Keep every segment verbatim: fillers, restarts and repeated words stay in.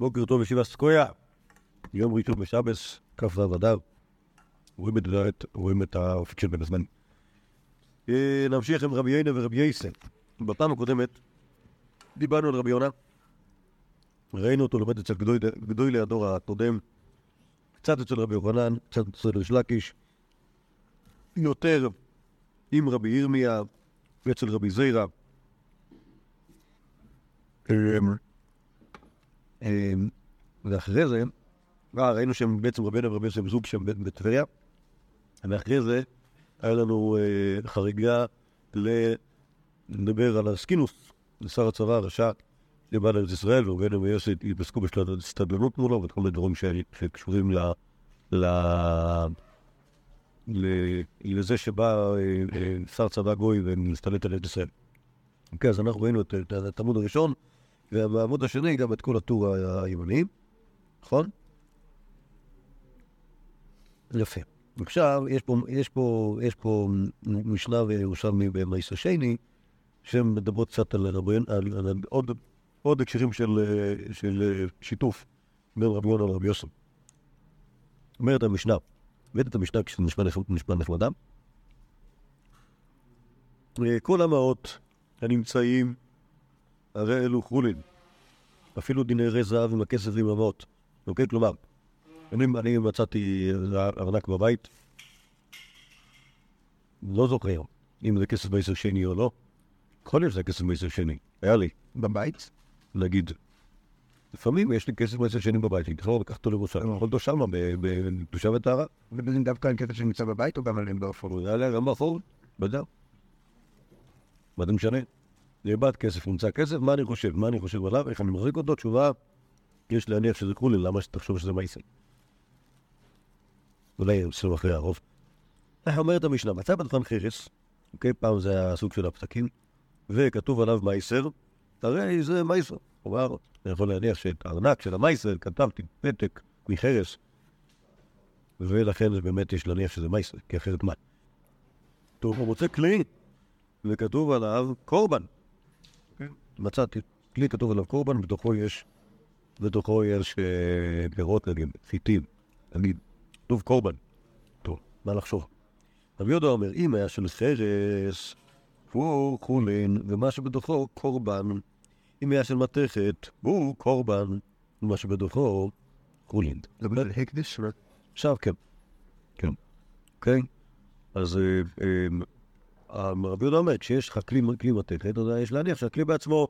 בוקר טוב ישיבה סקויה, יום ראשון בשבס, כף זב אדר. רואים את הדעת, רואים את האופק של בן הזמן. נמשיך עם רבי יונה ורבי איסי. בפעם הקודמת דיברנו על רבי יונה. ראינו אותו לומד אצל גדולי הדור הקודם, קצת אצל רבי יוחנן, קצת אצל רשלקיש, יותר עם רבי ירמיה ואצל רבי זירה. ואחרי זה, ראינו שהם בעצם רבי יונה ורבי יוסי הם זוג שם בטבריה, ואחרי זה היה לנו חריגה לדבר על הסקינוס, לשר הצבא הרשע למען ארץ ישראל, ורבי יונה ורבי יוסי התעסקו בשלט הסתבנות מולו, ואת כל הדברים שקשורים לזה שבא שר צבא גוי ונסתלט על ארץ ישראל. אוקיי, אז אנחנו ראינו את התמוד הראשון, והעמוד השני גם את כל הטור הימני, נכון? יפה. עכשיו, יש פה, יש פה, יש פה משנה וירושלמי במייס השני, שהם מדברות קצת על, על, על, על עוד, עוד הקשרים של, של שיתוף בין רבי יונה לרבי יוסי. אומרת המשנה, ואת המשנה כשנשמע נחמדה, כל המאות הנמצאים הרי אלו חולין, אפילו דיני רי זהב עם הכסף ועם המאות. אוקיי? כלומר, אני, אני מצאתי ארנק בבית, לא זוכר אם זה כסף בעשר שני או לא. יכול להיות זה כסף בעשר שני. היה לי בבית, להגיד, לפעמים יש לי כסף בעשר שני בבית, אני תחלור לקחתו לבושה, אני יכול דושמה בדושה וטהרה. ובזה דווקא על כסף שנמצא בבית או גם עליהם באפור? זה עליה גם באפור, בדיוק. מה זה משנה? לבד כסף, נמצא כסף, מה אני חושב? מה אני חושב עליו? איך אני מחזיק אותו? תשובה, יש להניח שזה כולן, למה שתחשוב שזה מייסן? אולי סלום אחרי הרוב. איך אומרת המשנה? מצא בדפן חרס, אוקיי, פעם זה היה הסוג של הפתקים, וכתוב עליו מייסר, הרי זה מייסר. כלומר, אני יכול להניח שאת הארנק של המייסר כתבתי פתק מחרס, ולכן זה באמת יש להניח שזה מייסר, כי אחרת מה? טוב, הוא מוצא כלי, וכתוב עליו קורבן. מצאתי, כלי כתוב עליו קורבן, בתוכו יש, בתוכו יש פירות, נגיד, חיטים, נגיד, כתוב קורבן. טוב, מה לחשוב? רבי יהודה אומר, אם היה של חרס, הוא חולין, ומה שבתוכו קורבן. אם היה של מתכת, הוא קורבן, ומה שבתוכו חולין. זה בגלל הקדש? עכשיו, כן. כן. כן? אז רבי יונה אומר, כשיש לך כלי מתכת, אז יש להניח שהכלי בעצמו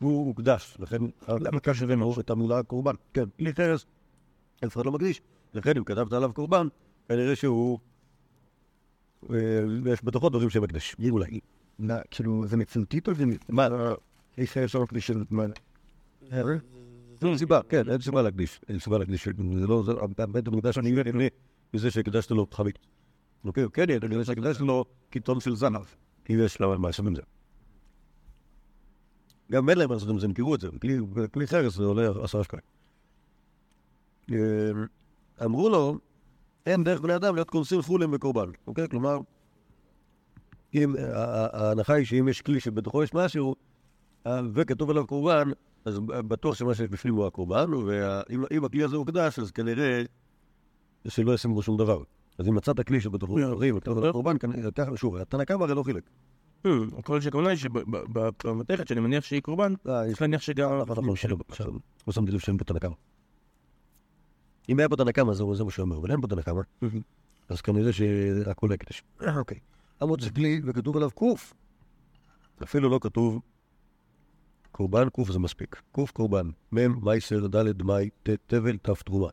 הוא הוקדש, לכן המקדש הבנו את המולה קורבן. כן, כלי חרס, אף אחד לא מקדיש. לכן אם כתבת עליו קורבן, כנראה שהוא, יש בתוכו דברים שמקדש. אולי. כאילו, זה מצלטית או זה מה? כלי חרס לא מקדיש של זמן. אין סיבה, כן, אין סיבה להקדיש. אין סיבה להקדיש. זה לא, זה באמת המקדש הנגדש, וזה שהקדשת לו חבית. אוקיי, כן, אני רואה שהקדש לו כיתום של זנב, כי יש להם מה שם עם זה. גם אין להם מה שם עם זה, נקירו את זה, כלי חרס זה עולה עשרה שקלים. אמרו לו, אין דרך בני אדם להיות קונסים חולים וקורבן, אוקיי? כלומר, ההנחה היא שאם יש כלי שבתוכו יש משהו, וכתוב עליו קורבן, אז בטוח שמה שיש בפנים הוא הקורבן, ואם הכלי הזה הוא קדש, אז כנראה שלא ישים לו שום דבר. אז אם מצאת כלי שבתוכו ריב, כתוב עליו קורבן, ככה שוב, התנקה הרי לא חילק. הכל שכמונה היא שבמתכת שאני מניח שהיא קורבן, יש להניח שגם לא שמתי לב שאין פה תנקה. אם היה פה תנקמה, זה מה שאומר, אבל אין פה תנקמה, אז כנראה שהכל הקדש. אוקיי. עמוד זה כלי, וכתוב עליו קוף. אפילו לא כתוב קורבן, קוף זה מספיק. קוף קורבן, מם, מייסר, דלת, מי, תבל, תף, תרומה.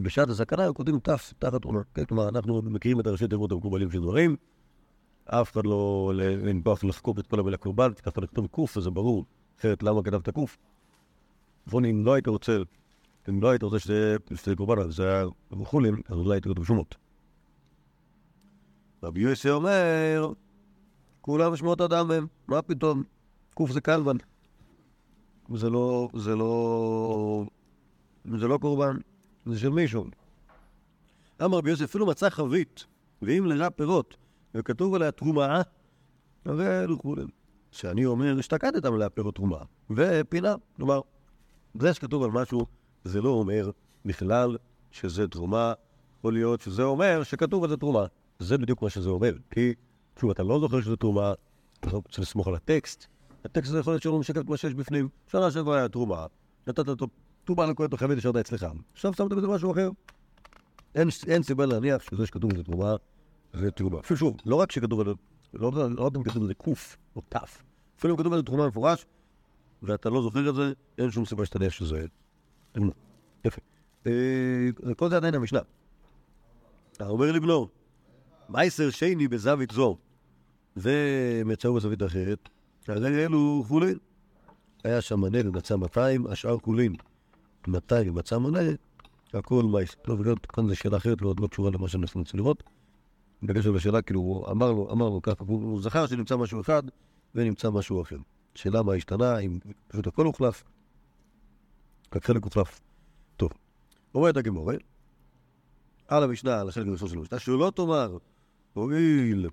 ובשעת הסכנה, הם כותבים תף, תחת תרומה. כלומר, אנחנו מכירים את הראשי תיבות המקובלים של דברים, אף אחד לא נבח לחקוב את כל המילה קורבן, ככה לכתוב קוף, וזה ברור. אחרת, למה כתבת קוף? ואם לא היית רוצה אם לא היית רוצה שזה קורבן, אז זה היה בחולים, אז אולי הייתי כתוב שומות. רבי יוסי אומר, כולם שמות אדם הם, מה פתאום? קוף זה קלבן. זה לא, זה לא, זה לא קורבן, זה של מישהו. אמר רבי יוסי, אפילו מצא חבית, ואם לרע פירות, וכתוב עליה תרומה, הרי אלו חולים. שאני אומר, השתקדתם עליה פירות תרומה, ופינה, כלומר, זה שכתוב על משהו, זה לא אומר בכלל שזה תרומה, יכול להיות שזה אומר שכתוב על זה תרומה. זה בדיוק מה שזה אומר, כי שוב, אתה לא זוכר שזה תרומה, אתה רוצה לסמוך על הטקסט, הטקסט הזה יכול להיות שלא משקף מה שיש בפנים, שנה שעברה היה תרומה, נתת אותו, תרומה לקויית החבית שעדה אצלך, עכשיו שמת בזה משהו אחר. אין, אין סיבה להניח שזה שכתוב על זה תרומה, זה תרומה. אפילו שוב, לא רק שכתוב על זה, לא רק אם כתוב על זה קוף או תף, אפילו אם כתוב על זה תרומה מפורש, ואתה לא זוכר את זה, אין שום סיבה שתניח שזה תרומה. יפה. כל זה עדיין המשנה. אומר לי בלור, מייסר שני בזווית זו, ומצאו בזווית אחרת, הרי אלו חולין. היה שם מנה למצא מאתיים, השאר חולין. מאתיים מצא מנה, הכל מייסר. לא, וכאן זה שאלה אחרת, לא קשורה למה שאנחנו רוצים לראות. בקשר לשאלה, כאילו, הוא אמר לו, אמר לו ככה, הוא זכר שנמצא משהו אחד, ונמצא משהו אחר. שאלה מה השתנה, אם פשוט הכל הוחלף, רק חלק הוחלף. טוב, אומר את הגמורה, על המשנה, על החלק הראשון של המשנה, שלא תאמר, הואיל,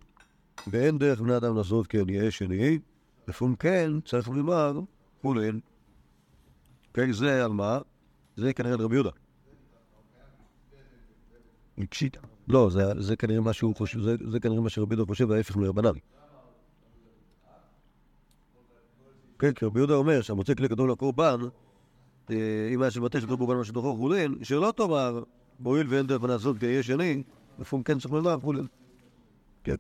ואין דרך בני אדם לעשות כן יהיה שני, לפעמים כן צריך לומר, חולין. כן, זה על מה? זה כנראה רבי יהודה. מקשיטה. לא, זה כנראה מה שהוא חושב, זה כנראה מה שרבי יהודה חושב, ההפך מרבנן. כן, כי רבי יהודה אומר, שהמוצא כלי קדום לקורבן, אם היה שמבטא שתו בו בן מה שתוכו חולין, שלא תאמר, בואיל ואין דרך בנעזות כי יש שני, לפעמים כן צריך לומר, חולין. כן,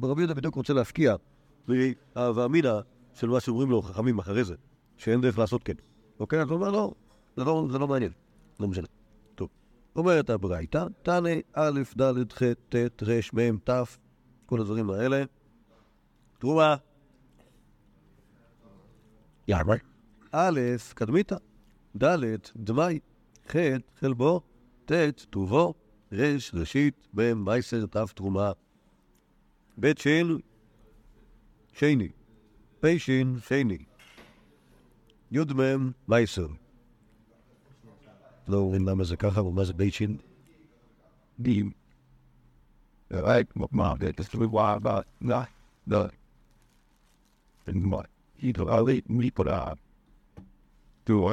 ברבי יהודה בדיוק רוצה להפקיע והאמינה של מה שאומרים לו חכמים אחרי זה, שאין דרך לעשות כן. אוקיי, אתה אומר, לא, זה לא מעניין, לא משנה. טוב, אומרת הברייתא, תנא א' ד' ח' ט' ר' מ' ת', כל הדברים האלה, תרומה. יאמר. א' קדמיתא, ד' דמאי, ח' חלבו, ט' טובו, ר' ראשית, מ' מייסר, ת' תרומה. בית של שני, פיישין שני, יודמם מייסר. לא אומרים למה זה ככה, אבל מה זה בית שין? דים. רק מה, זה תסביבה הבא, לא, לא. התרעלי מפרעה. תראו,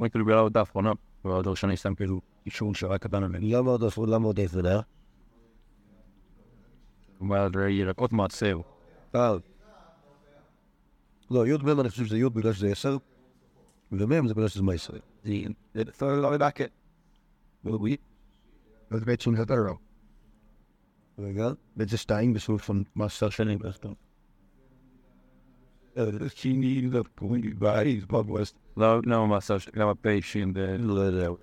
אני כאילו בלעו את האחרונה, ועוד ראשונה סתם כאילו אישור שרק הבן עלינו. למה עוד אפילו, למה עוד אפילו, אה? אומר ירקות מעצב. אה. לא, יוד מם אני חושב שזה יוד בגלל שזה עשר, ומם זה בגלל שזה מה עשרה. זה יצא לא לדעקת. ולבי. אז בעצם זה דרו. רגע. וזה שתיים בסוף של מסר שנים בכתוב. שיני לפוני בעיז בבווסט. לא, לא מסר, למה פיישים. לא, לא.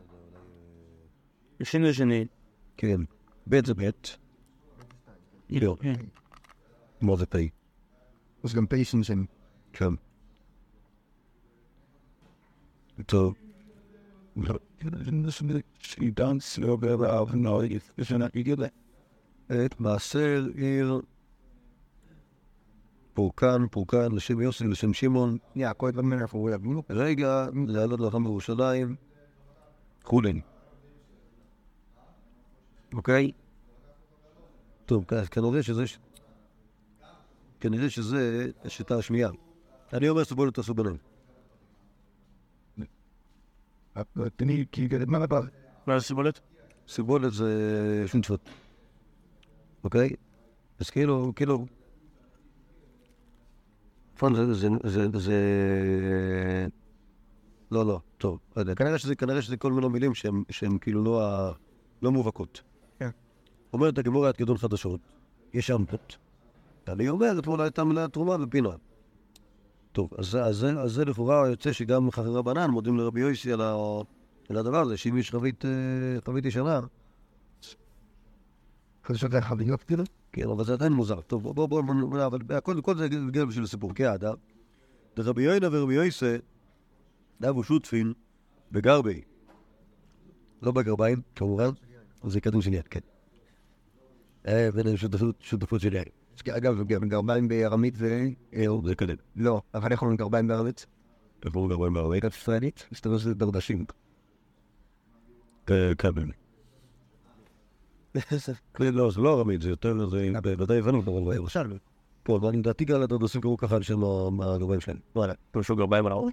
שיני שני. כן. בית זה בית. לא. מה זה פי? אז גם פי שנשים. כן. טוב. לא. שידן סלובר ואבנאו. יש ענק יגיד לה. את מעשר עיר. פורקן, פורקן, לשם יוסי, לשם שמעון. יעקוד למנה פורקן. רגע, לעלות לכם בירושלים. חולין. אוקיי? טוב, כנראה שזה, כנראה שזה השיטה השמיעה. אני אומר שבואו לתעשו בנון. תני, מה נפל? מה זה סיבולת? סיבולת זה שונצות. אוקיי? אז כאילו, כאילו... פן, זה... לא, לא, טוב. כנראה שזה כל מיני מילים שהן כאילו לא מובהקות. אומרת הגמורה את גדול חדשות, יש עמדות. אני אומר, אתמול הייתה מלאה תרומה ופינה. טוב, אז זה לכאורה יוצא שגם חכמי רבנן מודים לרבי יוסי על הדבר הזה, שאם יש חבית ישנה. חדשות זה חביות כאילו? כן, אבל זה עדיין מוזר. טוב, בואו, בואו, בואו, אבל כל זה גדל בשביל הסיפור. כי האדם, רבי יונה ורבי יוסי, דבו שותפין בגרבי. לא בגרביים, כמובן, זה קדם שני עד כן. בין שותפות שלי. אגב, גרביים בערמית זה... זה קדם. לא, אבל יכולנו גרביים בערבית. יכולנו גרביים בערבית. ישראלית? מסתבר שזה דרדשים. קדם. לא, זה לא ערמית, זה יותר... בוודאי הבנו, אבל ירושלמי. פה, אני דעתי על הדרדשים קראו ככה, אשר מהגרביים שלנו. לא, לא. פרשו גרביים על העור?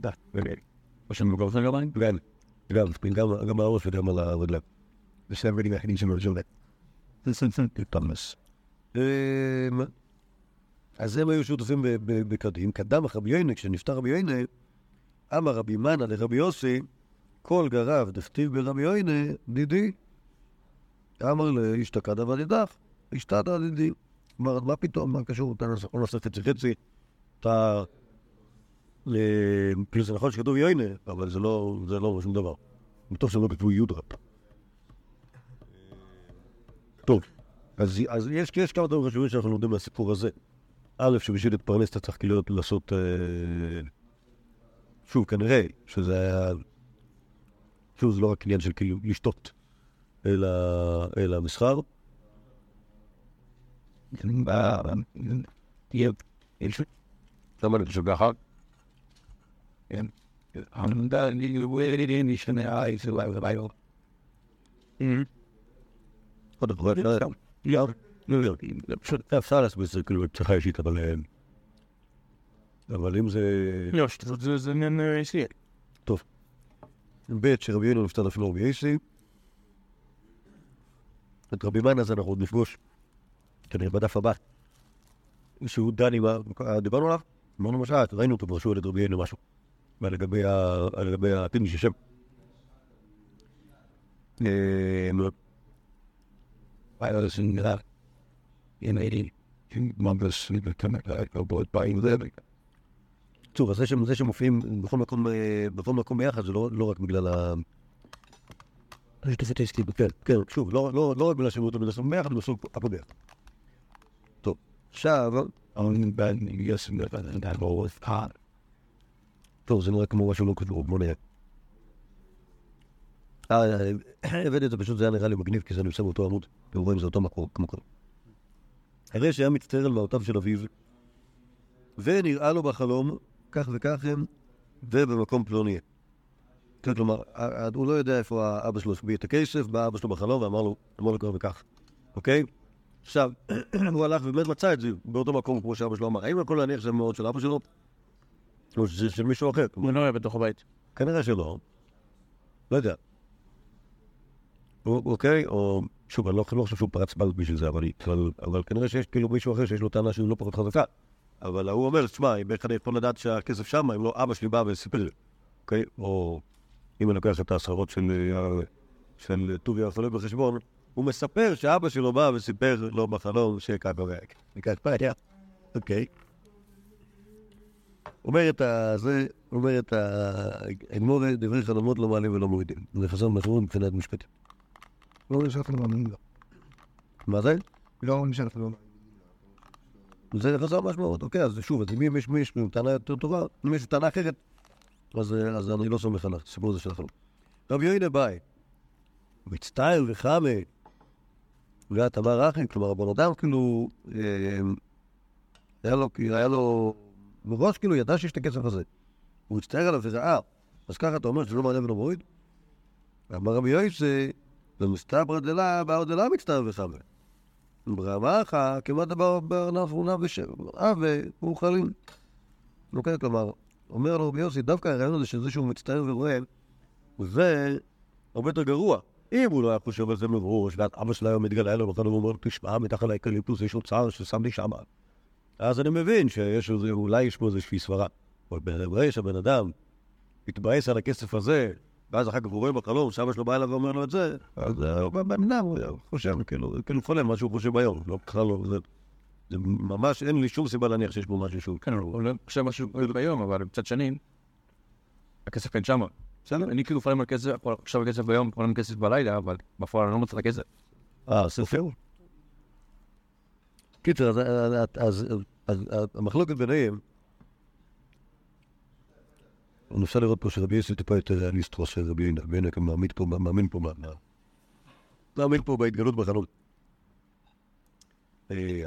Да, верно. Почему вы говорите габан? Верно. Верно, спинга габан вот это мало вот. Все время хранится в жёле. Сенсен Томас. Эм אז הם היו שותפים בקדים. קדם רבי יונה, כשנפטר רבי יונה, אמר רבי מנה לרבי יוסי, כל גרב דכתיב ברבי יונה, דידי. אמר להשתקד אבל ידף, השתת דידי. אמר, מה פתאום, מה קשור? אתה נוסף חצי חצי, אתה... כאילו זה נכון שכתוב יונה, אבל זה לא שום דבר. בטוב שלא כתבו יודרה. טוב, אז יש כמה דברים חשובים שאנחנו לומדים מהסיפור הזה. א', שבשביל להתפרנס אתה צריך כאילו לעשות, שוב, כנראה, שזה היה, שוב, זה לא רק עניין של כאילו לשתות, אלא המסחר. למה נתשוגע אחר? כן. עמדה, אני רואה, אני שנה, אי, זה לא, זה לא. עוד אחרי, לא. לא. אפשר לעשות את זה כאילו בצריכה אישית, אבל אבל אם זה... לא, זה עניין אישי. טוב. ב' שרבי יונה נפטר לפני רבי איסי. את רבי מנה הזה אנחנו עוד נפגוש כנראה בדף הבא. שהוא דני, דיברנו עליו? אמרנו משהו, ראינו אותו ברשו את רבי יונה משהו. ולגבי העתיד מששם. ואילה זה נראה. אין אילים, ממש לבקרות באים זה. טוב, אז זה שמופיעים בכל מקום ביחד, זה לא רק בגלל ה... אני שתפת עסקי, כן, כן, שוב, לא רק בגלל שמות המדסות ביחד, בסוף הפודח. טוב, עכשיו... טוב, זה נראה כמו משהו לא כתוב, לא נראה. הבאתי את זה, פשוט זה היה נראה לי מגניב, כי זה נמצא באותו עמוד, ואומרים זה אותו מקור, כמו קודם. הרי שהיה מצטער על מעותיו של אביו, ונראה לו בחלום, כך וכך הם, ובמקום פלוני. כלומר, הוא לא יודע איפה האבא שלו השביע את הכסף, בא אבא שלו בחלום ואמר לו, אמר לו כך וכך, אוקיי? עכשיו, הוא הלך ובאמת מצא את זה באותו מקום כמו שאבא שלו אמר. האם הכל להניח שזה מאוד של אבא שלו? או שזה של מישהו אחר? הוא לא היה בתוך הבית. כנראה שלא. לא יודע. אוקיי, או... שוב, אני לא חושב שהוא פרץ בעלות בשביל זה, אבל כנראה שיש כאילו מישהו אחר שיש לו טענה שהיא לא פחות חזקה. אבל הוא אומר, תשמע, אם איך אני יכול לדעת שהכסף שם, אם לא אבא שלי בא וסיפר, אוקיי? או אם אני לוקח את העשרות של טוביה החולה בחשבון, הוא מספר שאבא שלו בא וסיפר לו בחלום שקיים ברק. נקרא את פרטיה. אוקיי. אומרת זה, אומרת, אגמור דברי חלומות לא מעלים ולא מורידים. זה חסום מחרור מבחינת משפטים. לא נשארת למאמינים לה. מה זה? לא נשארת למאמינים לה. זה חזר משמעות, אוקיי, אז שוב, אז אם יש מישהו עם טענה יותר טובה, אם יש טענה אחרת, אז אני לא סומך עליך, סיפור זה של החלום. רבי יונה ביי, מצטער וחמי, ואת אמר אחי, כלומר, בן אדם כאילו, היה לו, מראש כאילו ידע שיש את הכסף הזה, הוא מצטער עליו וראה, אז ככה אתה אומר שזה לא מעלה ולא מוריד? אמר רבי יוסי, ומסתבר דלה, באו דלה מצטער וחמל. ברמה אחר, כמעט באו ברנף רונה ושם, והוא חלים. לוקח, כלומר, אומר לו רבי יוסי, דווקא הרעיון הזה שזה שהוא מצטער ורואה, זה הרבה יותר גרוע. אם הוא לא היה חושב על זה מברור, שלעת אבא שלה היום מתגלה לו, וכן הוא אומר, תשמע, מתחת לאקליפטוס יש אוצר ששם לי שמה. אז אני מבין שיש אולי יש פה איזושהי סברה. אבל ברש הבן אדם התבאס על הכסף הזה, ואז אחר כך הוא רואה בחלום, שאבא שלו בא אליו ואומר לו את זה, אז בנאדם הוא חושב, כאילו חולם מה שהוא חושב היום, לא בכלל לא, זה ממש, אין לי שום סיבה להניח שיש בו משהו שוב. כן, הוא חושב משהו ביום, אבל קצת שנים, הכסף אין שמה. אני כאילו חולם על כסף, עכשיו הכסף ביום, חולם כסף בלילה, אבל בפועל אני לא מצא את הכסף. אה, ספר. קיצר, אז המחלוקת ביניהם, אני אפשר לראות פה שרבי יסא טיפה יותר ריאליסט חושב רבי יונה, רבי יונה מאמין פה, מאמין פה בהתגלות בחנות.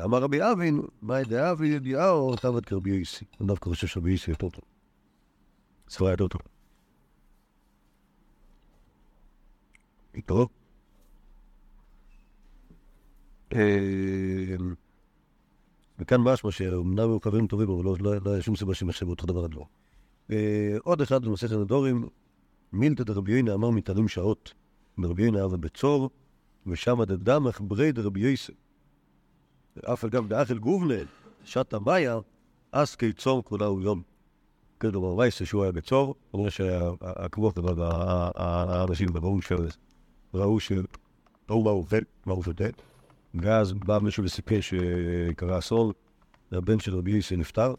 אמר רבי אבין, מה ידעה וידיעה או תוות כרבי יסא? אני דווקא חושב שרבי יסא יותר טוב. סברה יותר טוב. איתו? וכאן משמע שאומנם היו חברים טובים, אבל לא היה שום סיבה שמחשב אותו דבר עד לא. עוד אחד במסכת נדורים, מילתא דרבי יונה אמר מתעלים שעות, ברבי יונה אב הבצור, ושמה דדמך ברי דרבי יסא. אף אגב דאכל גובנה, שעת המיה, אז קיצור כולה הוא יום. כדובר וייסא שהוא היה בצור, אומר שהכבוד דבר, האנשים בבואו שרס, ראו שראו מה הוא עובד, מה הוא שותת, ואז בא משהו לסיפר שקרה אסון, הבן של רבי איסי נפטר,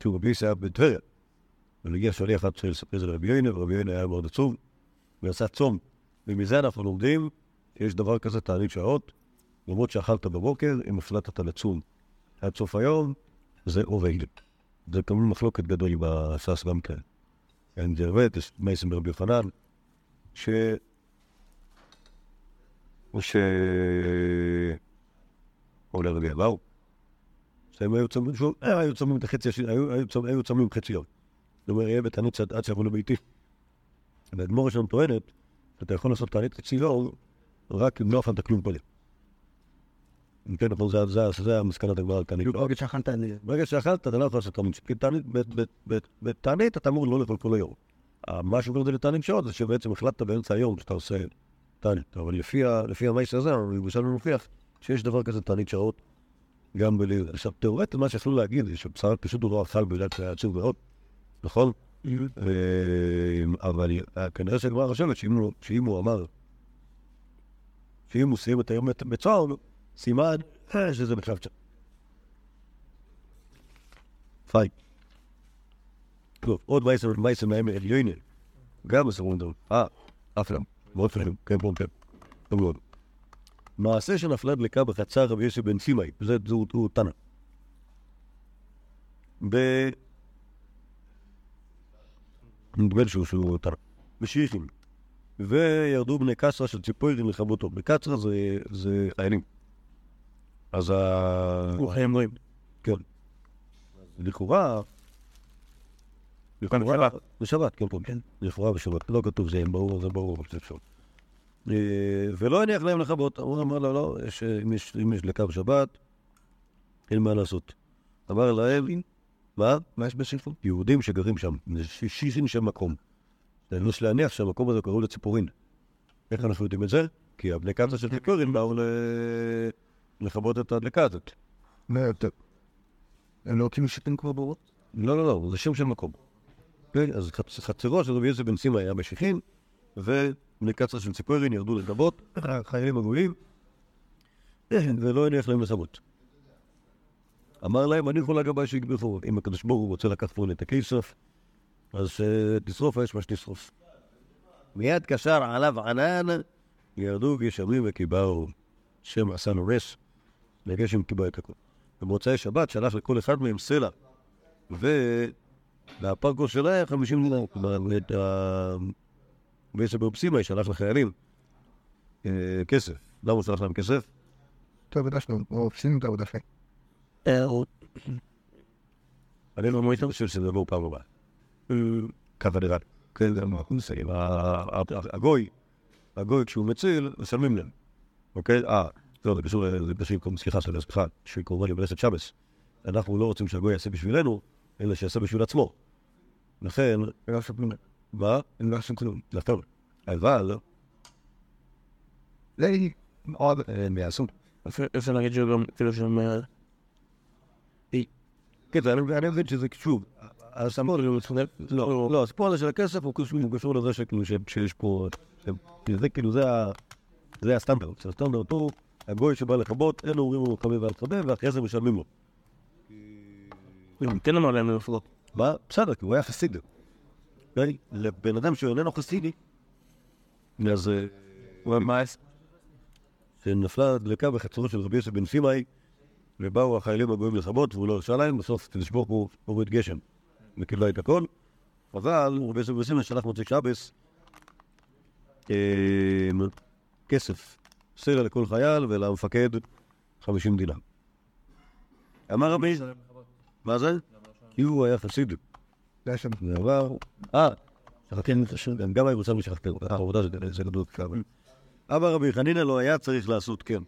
כי רבי איסי היה בטבריה, ולגיע שליח אחד לספר זה לרבי יונה, ורבי יונה היה מאוד עצוב, ועשה צום, ומזה אנחנו לומדים, יש דבר כזה תענית שעות, למרות שאכלת בבוקר, אם הפלטת לצום. עד סוף היום, זה עובד. זה כמובן מחלוקת גדול בסס גם כאן. אין דרבטס, מייסם ברבי חנן, ש... או ש... עולה רבי אבא, שהם היו צמים, שוב, היו צמים את החצי, היו צמים חצי יום. זאת אומרת, יהיה בתענית עד שעברו לביתי. והאדמו"ר שלנו טוענת, אתה יכול לעשות תענית חצי יום, רק אם לא אכלת כלום פלא. אם כן, נכון, זה המסקנת הגמרא תענית. ברגע שאכלת, ברגע שאכלת, אתה לא יכול לעשות תענית. כי בתענית אתה אמור לא לאכול כל היום. מה שקורה לתענית שעות, זה שבעצם החלטת באמצע היום שאתה עושה תענית. אבל לפי המעשה הזה, אני מושל ומוכיח שיש דבר כזה תענית שעות גם בלי... עכשיו, תיאורטית, מה שיכולו להגיד זה שבשרד פשוט הוא לא אכל בגלל שהיה ציב מאוד, נכון? אבל כנראה שהגמרא חושבת שאם הוא אמר, שאם הוא סיים את היום בצער, סימן שזה נחשב שם. פיין. טוב, עוד מייסם מהם עליוני, גם בסרון דרון. אה, אפלם, מאוד פלם, כן פרום, כן. טוב מאוד. מעשה שנפלה דלקה בחצר רבי יוסי בן סימאי, וזה הוא תנא. נדבר שהוא תנא. בשייכים. וירדו בני קצרה של ציפוירים לחבוט אותו. בקצרה זה חיינים. אז ה... הוא חיים נועים. כן. לכאורה... לכאורה... בשבת, כן, כן. לכאורה בשבת. לא כתוב זה, ברור, זה ברור. זה פשוט. ולא הניח להם לחבות, הוא אמר לה לא, אם יש דלקה בשבת, אין מה לעשות. אמר להם, מה? מה יש בשבת? יהודים שגרים שם, שישים שם מקום. זה נוס להניח שהמקום הזה קראו לציפורין. איך אנחנו יודעים את זה? כי הדלקה של ציפורין באו לחבות את הדלקה הזאת. מה יותר? הם לא רוצים לשתן כבר בורות? לא, לא, לא, זה שם של מקום. אז חצרו של רבי יוסי בן סימאי היה משיחין, ו... בני קצרה של ציפוירין ירדו לדבות, חיילים הגויים, ולא הניח להם לסבות. אמר להם, אני יכול לגבי שיגבחו, אם הקדוש ברוך הוא רוצה לקחת פה את הכסף, אז תשרוף האש מה שתשרוף. מיד קשר עליו ענן, ירדו גשמים וקיבאו, שם עשנו רס, לגשם קיבא את הכל. במוצאי שבת שלח לכל אחד מהם סלע, ולהפרקו שלה חמישים דינר, כלומר את ה... ויש ברופסימה, היא שלח לחיילים כסף. למה הוא שלח להם כסף? את העבודה שלנו, רופסימה את העבודה שלנו. אני לא מייתן בשביל שזה עבור פעם הבאה. ככה נראה. כן, זה מה אנחנו נסיים. הגוי, הגוי כשהוא מציל, מסלמים להם. אוקיי? אה, לא, זה פשוט, זה פשוט כמו סליחה, סליחה, שקורא לי בלסת שבס. אנחנו לא רוצים שהגוי יעשה בשבילנו, אלא שיעשה בשביל עצמו. לכן... לא שפנו להם. מה? אין לא עושים כלום. זה טוב. אבל... זה היא... מאוד... הם יעשו. אפשר להגיד שגם... כאילו שם... היא... כן, אני מבין שזה שוב. הספור... לא, לא, הספור הזה של הכסף הוא קשור לזה שיש פה... זה כאילו זה ה... זה הסטנדרט. הסטנדרט הוא הגוי שבא לחבות, אין אומרים לו חבב על חבב, ואחרי זה משלמים לו. תן לנו עליהם לפחות. מה? בסדר, כי הוא היה חסיד. לבן אדם שאיננו חסידי, אז שנפלה דלקה בחצרו של רבי יוסי בן סימאי, ובאו החיילים הגויים לחבות, והוא לא הרשה להם, בסוף תשבור פה הוריד גשם, וקיבלה את הכל. אבל רבי יוסי בן סימאי שלח מוצאי שבס כסף, סלע לכל חייל ולמפקד חמישים דינר. אמר רבי, מה זה? כי הוא היה חסידי. זה עבר, אה, שחקן את השם, גם היו רוצים לשחקן, העבודה זה גדול כבל. אבא רבי חנן לא היה צריך לעשות כן.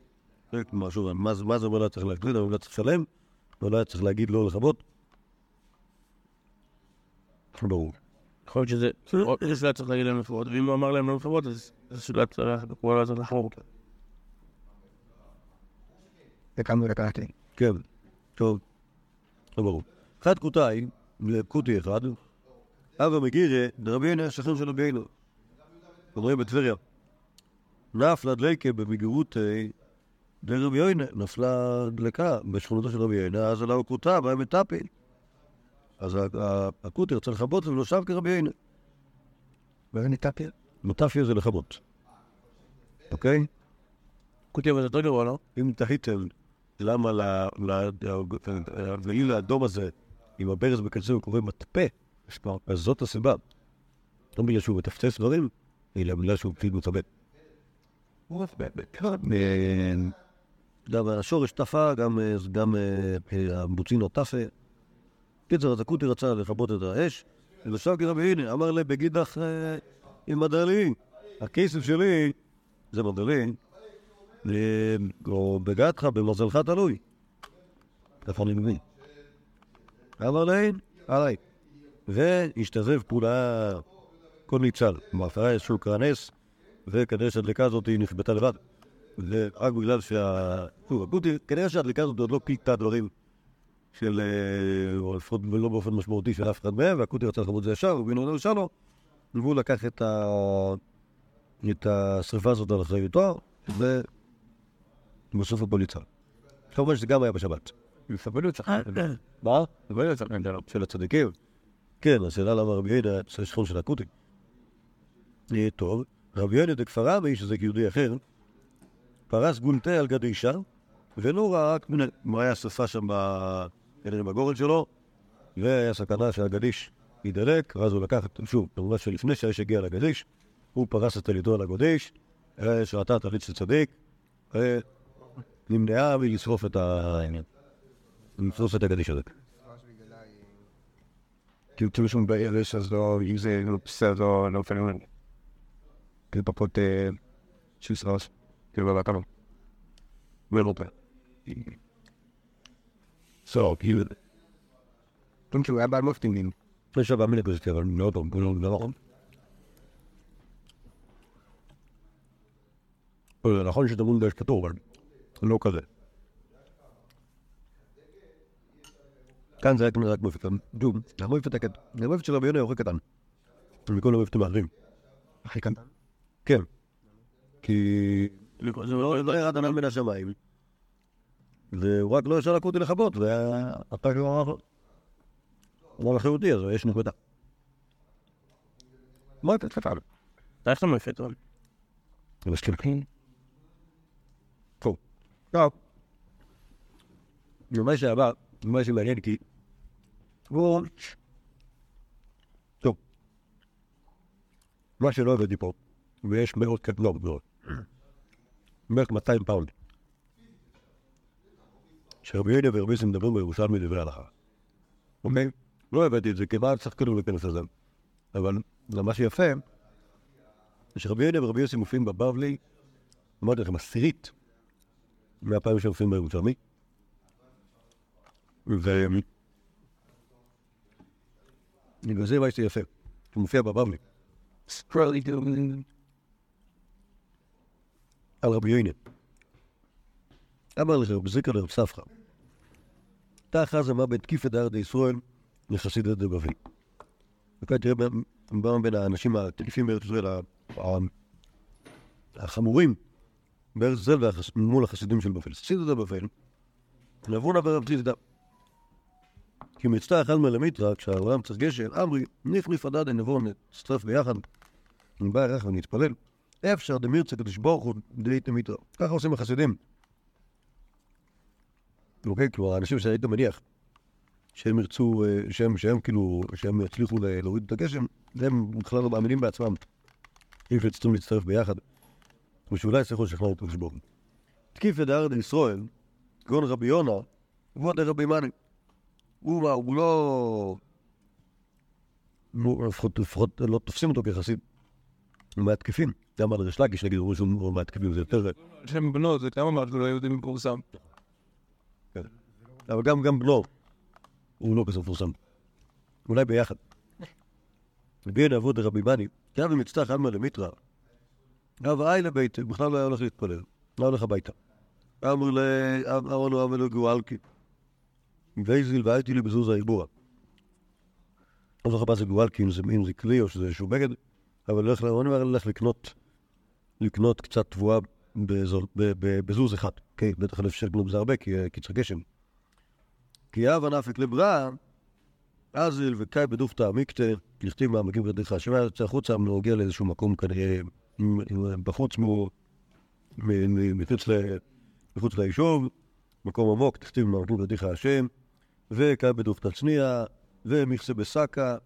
משהו, מה זה לא צריך להקליד, אבל לא צריך לשלם, ולא היה צריך להגיד לא לחבות. ברור. יכול להיות שזה, זה צריך להגיד להם לפחות, ואם הוא אמר להם לא לפחות, אז זה שאלה צריך, הוא לא צריך לחרור אותה. זה כמה לקחתי. כן, טוב, זה ברור. חד קוטאי, לקוטי אחד, אבא מגירה, רבי יונה, שכן של רבי יונה. אומרים בטבריה, נפלה דלקה במגירות לרבי יונה, נפלה דלקה בשכונותו של רבי יונה, אז עליו קוטה, בהם מטאפל. אז הקוטי רוצה לחבות ולא שב כרבי יונה. ונטאפיה? נטאפיה זה לחבות. אוקיי? קוטי, אבל זה יותר גרוע, לא? אם תהיתם למה לגליל האדום הזה, עם הברז בקצה הוא קורא מטפה, אז זאת הסיבה. לא בגלל שהוא מטפטס דברים, אלא בגלל שהוא פתיד מוצבן. הוא מוצבן. גם השורש טפה, גם הבוצין או טפה. קיצר, אז הקוטי רצה לחבות את האש, ולשב כרבי יונה, אמר לה, בגיד לך עם מדלין. הכסף שלי, זה מדלין, או בגדך, במזלך תלוי. ככה אני מבין. אמר להן, עליי. והשתזב פעולה כל ניצל. מאחרה יש שוק רנס, וכנראה שהדלקה הזאת היא נכבטה לבד. רק בגלל שה... כנראה שהדלקה הזאת עוד לא פיקטה דברים של... או לפחות לא באופן משמעותי של אף אחד מהם, והקוטי רצה לחבות זה ישר, ובינו נרשע לו, והוא לקח את ה... את השריפה הזאת על אחרי תואר, ו... בסוף הכל ניצל. כמובן שזה גם היה בשבת. סבלו את שכן. מה? סבלו את שכן של הצדיקים. כן, השאלה למה רבי יונה, זה שכון של הקוטי. טוב, רבי יונה דכפרה, מאיש הזה כיהודי אחר, פרס גולטה על גד אישה, ולא רק מה היה שפה שם בגורל שלו, והיה סכנה שהגדיש ידלק, ואז הוא לקח, שוב, כמובן שלפני שהאש הגיע לגדיש, הוא פרס את הלידו על הגדיש, שעתה תליד של צדיק, נמנעה מלשרוף את העניין. נפרוס את הגדיש הזה. כאילו כאילו שום בערש, אז לא, אם זה לא בסדר, לא לא פנומן. כאילו פחות של סרס, כאילו לא כמה. ולא פן. סור, כאילו... לא כאילו, היה בעל מופתים לי. יש הבא מיני כזאת, אבל לא טוב, לא נכון. זה נכון שתמון דש כתוב, אבל לא כזה. כאן זה היה כמובן רק מויפת. דום, המויפת הקטן. המויפת של רבי יונה הוא הכי קטן. מכל המויפת מאחרים. הכי קטן? כן. כי... זה לא ירד ענן מן השמיים. והוא רק לא ישר לקוטי לחבות, ואתה כבר אמר... אמר לכי אותי, אז יש נחמדה. מה אתה תפעל? אתה איך אתה מויפת, אבל? זה משקלחין. טוב. טוב. ומה שהבא... מה שמעניין כי... בואו... טוב. מה שלא עבדתי פה, ויש מאות קטנות מאוד. בערך מאתיים פאונד. שרבי יונה ורבי יסא מדברים בירושלמי דברי הלכה. אוקיי? לא עבדתי את זה, כמעט צריך כאילו לכנס לזה. אבל זה מה שיפה, שרבי יונה ורבי יסא מופיעים בבבלי, אמרתי לכם, עשירית, מהפעמים שמופיעים בירושלמי, ובגלל זה מה יש לי יפה, שמופיע בבבלי. על רבי יונה. אמר לך, רבי זירה לרב ספרא. תא חזא מבין תקיפת ארץ ישראל לחסידי בבלי. וכאן תראה מה בין האנשים התקיפים בארץ ישראל, החמורים בארץ ישראל מול החסידים של בבל. חסידי בבל, נבון עבר רב זירה. כי מצטע אחד מלמית רק שהעולם צריך גשל, אמרי, נחליף עדד הנבון, נצטרף ביחד, נבא ערך ונתפלל. אפשר דמירצה כתשבור חוד דלי תמיד רב. ככה עושים החסידים. אוקיי, כלומר, האנשים שהיית מניח, שהם ירצו, שהם, שהם כאילו, שהם יצליחו להוריד את הגשם, הם בכלל לא מאמינים בעצמם. אם שצטרים להצטרף ביחד, ושאולי יצליחו לשכנע את התשבור. תקיף לדארד ישראל, גון רבי יונה, ועוד לרבי מני. הוא לא... לפחות לא תופסים אותו כחסיד. הוא מהתקפים. גם על רשלקיש, נגיד, הוא מהתקפים, זה יותר... שם בנו, זה כמה אמרת, לא יהודי מפורסם. כן. אבל גם בנו, הוא לא כזה מפורסם. אולי ביחד. בין עבוד רבי בני, כאב ומצטח עלמא למיטרא. אבל אי לבית, בכלל לא היה הולך להתפלל, לא הולך הביתה. אמר לאהרון ואמנו גואלקי, ואיזיל והייתי לי בזוז העיבורה. לא זוכר פעם זה גואלקי, אם זה כלי או שזה איזשהו בגד, אבל הולך לאהרון ואמר ללך לקנות, לקנות קצת תבואה בזוז אחד. כן, בטח אלף שקל גנוב זה הרבה, כי צריך גשם. כי אהב הנפק לבראה, אזיל וקאי בדוף תעמיקת, לכתיב מעמקים ברדיך השמה, יוצא החוצה, אני הוגע לאיזשהו מקום כנראה בחוץ מו, מחוץ ליישוב, מקום עמוק, תכתיב מעמקים ברדיך השם, וקאי בדוף תצניע, ומכסה בסקה,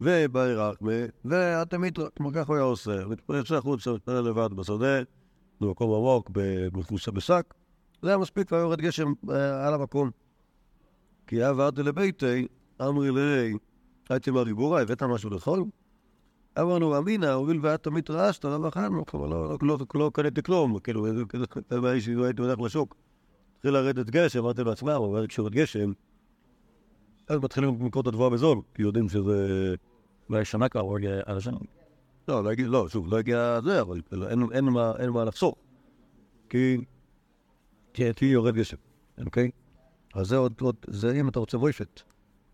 ובעיר אחמה, והתמיד כמו כך הוא היה עושה, יוצא החוצה, מתפנה לבד בשדה, במקום עמוק, במכוסה בסק, זה היה מספיק, היה יורד גשם על המקום. כי אהב עד לביתי, אמרי לראי, הייתי מהריבורה, הבאת משהו לכל? אמרנו, אמינה, הוביל ואת תמיד רעשת, רב חנן, לא קניתי כלום, כאילו, לא הייתי הולך לשוק. התחיל לרדת גשם, אמרתי לעצמם, אבל כשרד גשם, אז מתחילים למכור את הדבואה בזול, כי יודעים שזה... אולי שנה כבר, או הגיע על השנה? לא, שוב, לא הגיע זה, אבל אין מה לחסור. כי... כי יורד גשם, אוקיי? אז זה עוד, זה אם אתה רוצה מוישת.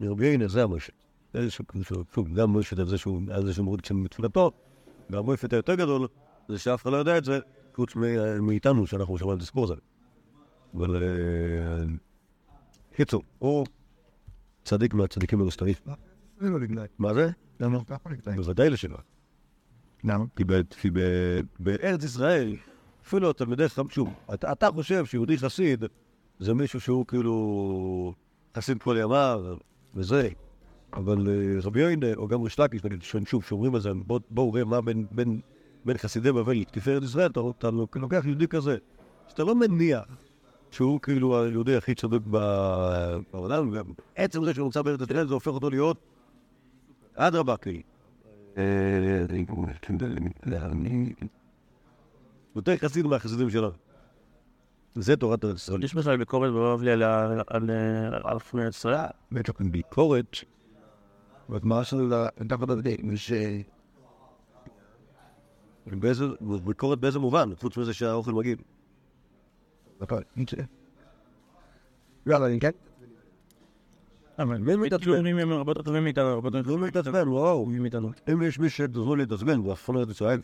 רבי יונה זה המוישת. גם מוישת על זה שהוא מוריד כשמצולתו, גם מוישת היותר גדול, זה שאף אחד לא יודע את זה, חוץ מאיתנו שאנחנו שמענו את הספור זה. אבל... קיצור, או צדיק מהצדיקים הרוסטריף. זה לא לגנאי. מה זה? למה? בוודאי לשנות. למה? כי בארץ ישראל, אפילו תלמידי חמשום, אתה חושב שיהודי חסיד, זה מישהו שהוא כאילו חסיד כל ימיו וזה, אבל רבי יונה או גם רשלקיש, נגיד, שוב, שאומרים על זה, בואו ראה מה בין חסידי בבל לתפארת ישראל, אתה לוקח יהודי כזה, שאתה לא מניח שהוא כאילו היהודי הכי צודק בעולם, ובעצם זה שנמצא בארץ ישראל, זה הופך אותו להיות אדרבה, כאילו. יותר חסיד מהחסידים שלנו. זה תורת הרצון. יש בכלל ביקורת ברוב לי על חפוני הצרה? בטוחן ביקורת, ואת מה עשנו לתחת הדין, ש... ביקורת באיזה מובן, חוץ מזה שהאוכל מגיב. נכון, נצא. יאללה, אני כן? אבל מי מתעצבן? הם רבות עצבן מאיתנו, רבות עצבן מאיתנו, וואו. אם יש מי שתזרו להתעצבן, זה חפוני הצרה.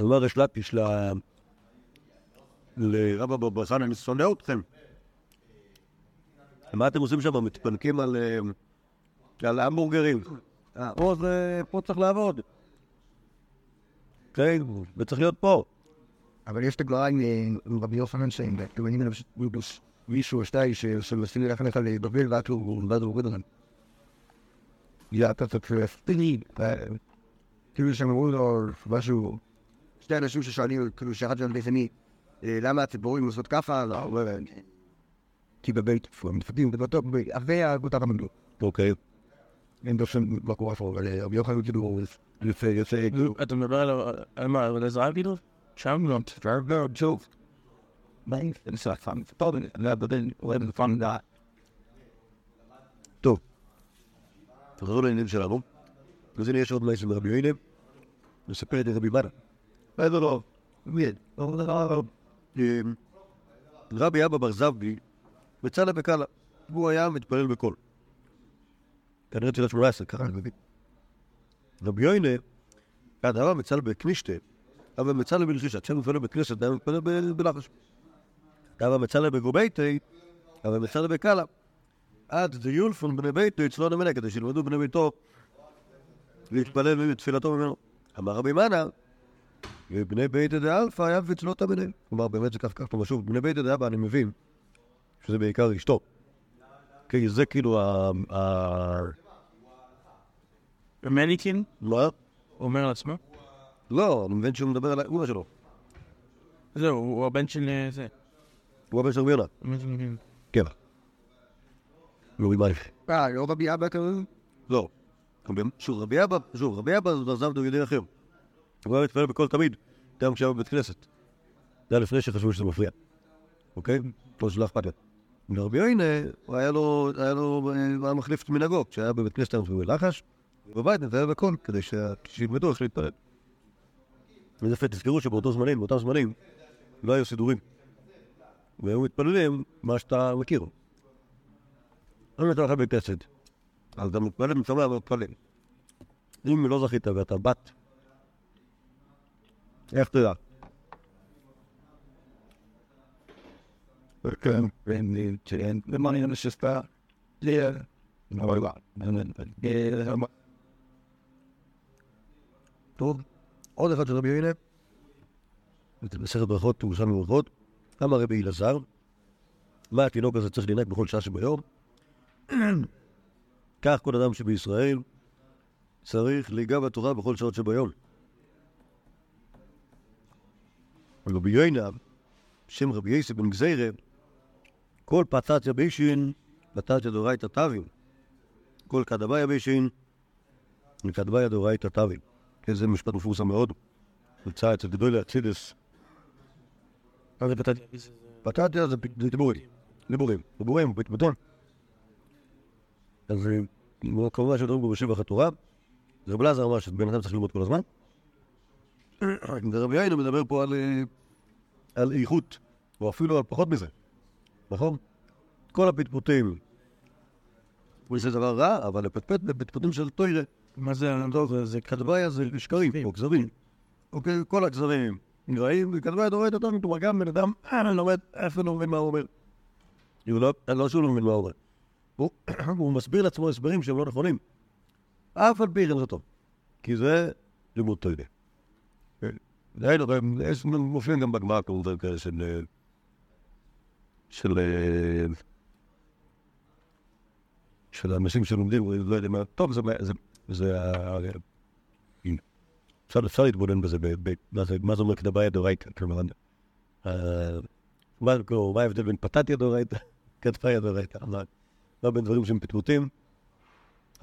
אמר יש לפיש ל... לרבי אבא בר זבי, אני שונא אתכם. מה אתם עושים שם? מתפנקים על המבורגרים. פה זה, פה צריך לעבוד. כן, וצריך להיות פה. אבל יש את הגלרה עם רבי יוחנן שם, ואני מנבש מישהו או שתי שמסים ללכן לך לדבר ואתה מוריד אותם. אתה צריך להגיד. כאילו שם אמרו לו משהו, שתי אנשים ששואלים, כאילו שאחד של דייסני, למה הציבורים עושות ככה? כי בבית המתפתים, אחרי הגותת המגלות. אוקיי. אין דושם בקורה פה, אבל רבי יוחנן כאילו יוצא... אתה מדבר על מה? על עזר כאילו? שם לא. לא, שוב. מה? אני סלח פעם. טוב, אני אבדן, אוהב לפעם דעת. טוב. תחזור לעניינים שלנו. אז הנה יש עוד מייס לרבי יונה. נספר את רבי בנה. לא, לא, לא. מיד. לא, לא, לא. רבי אבא בר זבי בצלה בקלה, הוא היה מתפלל בקול כנראה תפילת שמונה עשרה, ככה אני מבין. רבי יונה אדם מצל בקנישתה, אבל מצל בלחישה, שם מתפלל בכנסת, אדם מתפלל בלחש, אדם מצל בגובייתי, אבל מצל בקלה, עד דיולפון בני ביתו יצלון המנה, כדי שלמדו בני ביתו להתפלל בתפילתו ממנו. אמר רבי יונה ובני בית ידעה אלפא היה וצלות הבנים. כלומר, באמת זה כך כך פה משוב. בני בית ידעה בה אני מבין שזה בעיקר אשתו. כי זה כאילו ה... המליקין? לא. אומר על עצמו? לא, אני מבין שהוא מדבר על האמא שלו. זהו, הוא הבן של זה. הוא הבן של רבי יונה. הבן של רבי יונה. כן. לא רבי יונה. אה, לא רבי אבא כזה? לא. שוב, רבי אבא, שוב, רבי אבא זאת עזבתו ידי אחר. הוא היה מתפלל בכל תמיד, גם כשהיה בבית כנסת. זה היה לפני שחשבו שזה מפריע. אוקיי? לא שלא אכפת לי. ורבי יונה, הוא היה לו, היה לו, היה מחליף את מנהגו, כשהיה בבית כנסת לחש, ובבית נתראה בכל, כדי שילמדו איך להתפלל. וזפת, תזכרו שבאותו זמנים, באותם זמנים, לא היו סידורים. והיו מתפללים מה שאתה מכיר. אני מתפלל בבית כנסת, אז אתה מתפלל מצמא ומתפלל. אם לא זכית ואתה בת, איך תדע? כן, ומה אני נשסתה? זה... טוב, עוד אחד של רבי יונה, בסרט ברכות, תוגשה מברכות, כמה רבי אלעזר, מה התינוק הזה צריך לנהג בכל שעה שביום? כך כל אדם שבישראל צריך להיגע בתורה בכל שעות שביום. רבי יונה, שם רבי איסי בן גזירה, כל פתתיה בישין, פתתיה דורייתא תבין. כל כדביה בישין, וכדביה דורייתא תבין. איזה משפט מפורסם מאוד. נמצא אצל גדולי הצידס. מה זה פתתיה? פתתיה זה דיבורים. דיבורים. דיבורים, בטון. אז כמובן שדורים בו בשבח התורה. זה רבי עזר אמר שבן אדם צריך ללמוד כל הזמן. רבי יונה מדבר פה על... על איכות, או אפילו על פחות מזה. נכון? כל הפטפוטים, זה דבר רע, אבל הפטפוט, הפטפוטים של תוירה. מה זה? זה כדביה, זה שקרים, או גזרים. אוקיי, כל הגזרים נראים, וכדביה דורית אותם, כתובה גם בן אדם, אני לומד, איפה לא מבין מה הוא אומר. אני לא שוב לא מבין מה הוא אומר. הוא מסביר לעצמו הסברים שהם לא נכונים. אף על פי כן זה טוב. כי זה לימוד תוירה. דהיינו, יש מופיעים גם בגמרא כמובן כאלה של... של... של אנשים שלומדים, לא יודע מה, טוב, זה... זה... הנה. אפשר להתבונן בזה, מה זה אומר כדביה דאורייתא, כלומר, מה ההבדל בין פתתיה דאורייתא, כדביה דאורייתא, מה בין דברים שהם פטפוטים,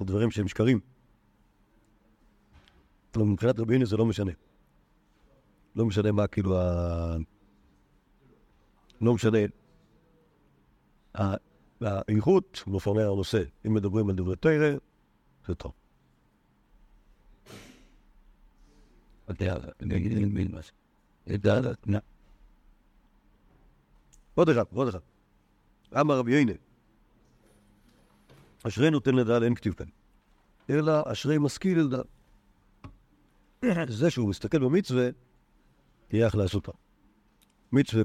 ודברים שהם שקרים. מבחינת רבי יונה זה לא משנה. לא משנה מה, כאילו, ה... לא משנה. הה... האיכות מפרנע הנושא. אם מדברים על דברי תורה, זה טוב. עוד אחד, עוד אחד. אמר רבי יונה, אשרי נותן לדל אין כתיב פן, אלא אשרי משכיל לדל. זה שהוא מסתכל במצווה, יהיה אחלה לעשות אותה. מצווה,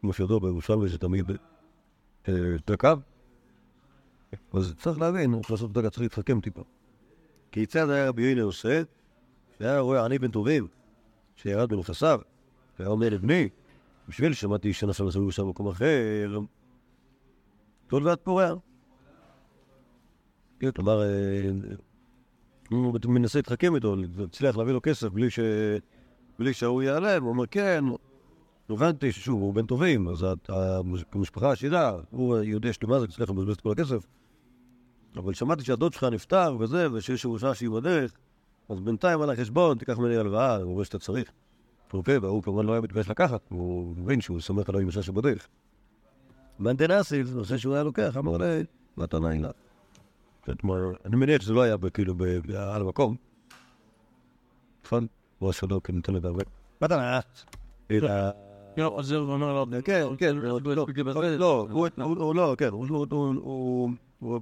כמו שידוע בירושלמי, זה תמיד דקה. אז צריך להבין, צריך לעשות דקה, צריך להתחכם טיפה. כיצד היה רבי יונה עושה, והיה רואה עני בן טובים, שירד מנופסיו, והיה אומר לבני, בשביל שמעתי שנסע לסביב שם במקום אחר, תול ועד פורר. כלומר, הוא מנסה להתחכם איתו, להצליח להביא לו כסף, בלי ש... בלי שהוא יעלם, הוא אומר כן, נוכנתי ששוב, הוא בן טובים, אז המשפחה השידה, הוא יודע שלמה זה, צריך לבזבז את כל הכסף. אבל שמעתי שהדוד שלך נפטר וזה, ושיש ראשה שהיא בדרך, אז בינתיים על החשבון, תיקח ממני הלוואה, הוא רואה שאתה צריך. פרופא, והוא כמובן לא היה מתבייש לקחת, הוא מבין שהוא סומך עליו עם אישה שבדרך. מנטנסי, זה נושא שהוא היה לוקח, אמר לי, מתנה אינה. אני מניח שזה לא היה כאילו על המקום. פן. הוא עושה לו כנתן לדרווה. מתנה. לא, עזר ואומר לו. כן, כן. לא, הוא לא, כן.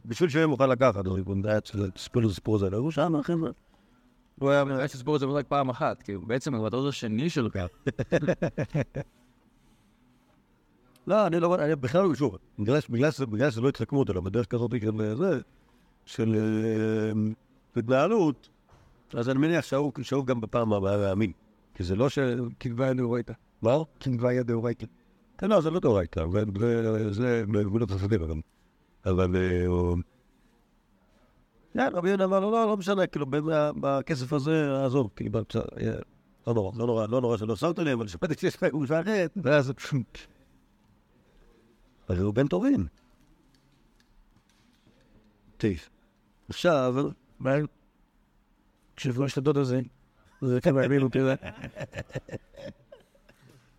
בשביל שהם מוכן לקחת, הוא נדע את הסיפור הזה. הוא שם, אחרי זה. הוא היה מראה את הסיפור הזה רק פעם אחת, כי בעצם הוא הדוד השני שלו. לא, אני לא... אני בכלל לא שוב. בגלל שזה לא התחכמות, אלא בדרך כזאת של התנהלות, אז אני מניח שהוא גם בפעם הבאה להאמין. כי זה לא ש... כדביה דאורייתא. מה? כדביה דאורייתא. כן, לא, זה לא דאורייתא. זה מבינות הסדר גם. אבל... רבי יונה אמר, לא משנה, כאילו, בכסף הזה, עזוב. לא נורא, לא נורא, לא נורא שלא שמת לי, אבל שפתק שיש להם משאחת, ואז... אז הוא בן טובים. תהיף. עכשיו... כשפגוש את הדוד הזה, זה כבר אבין אותי זה.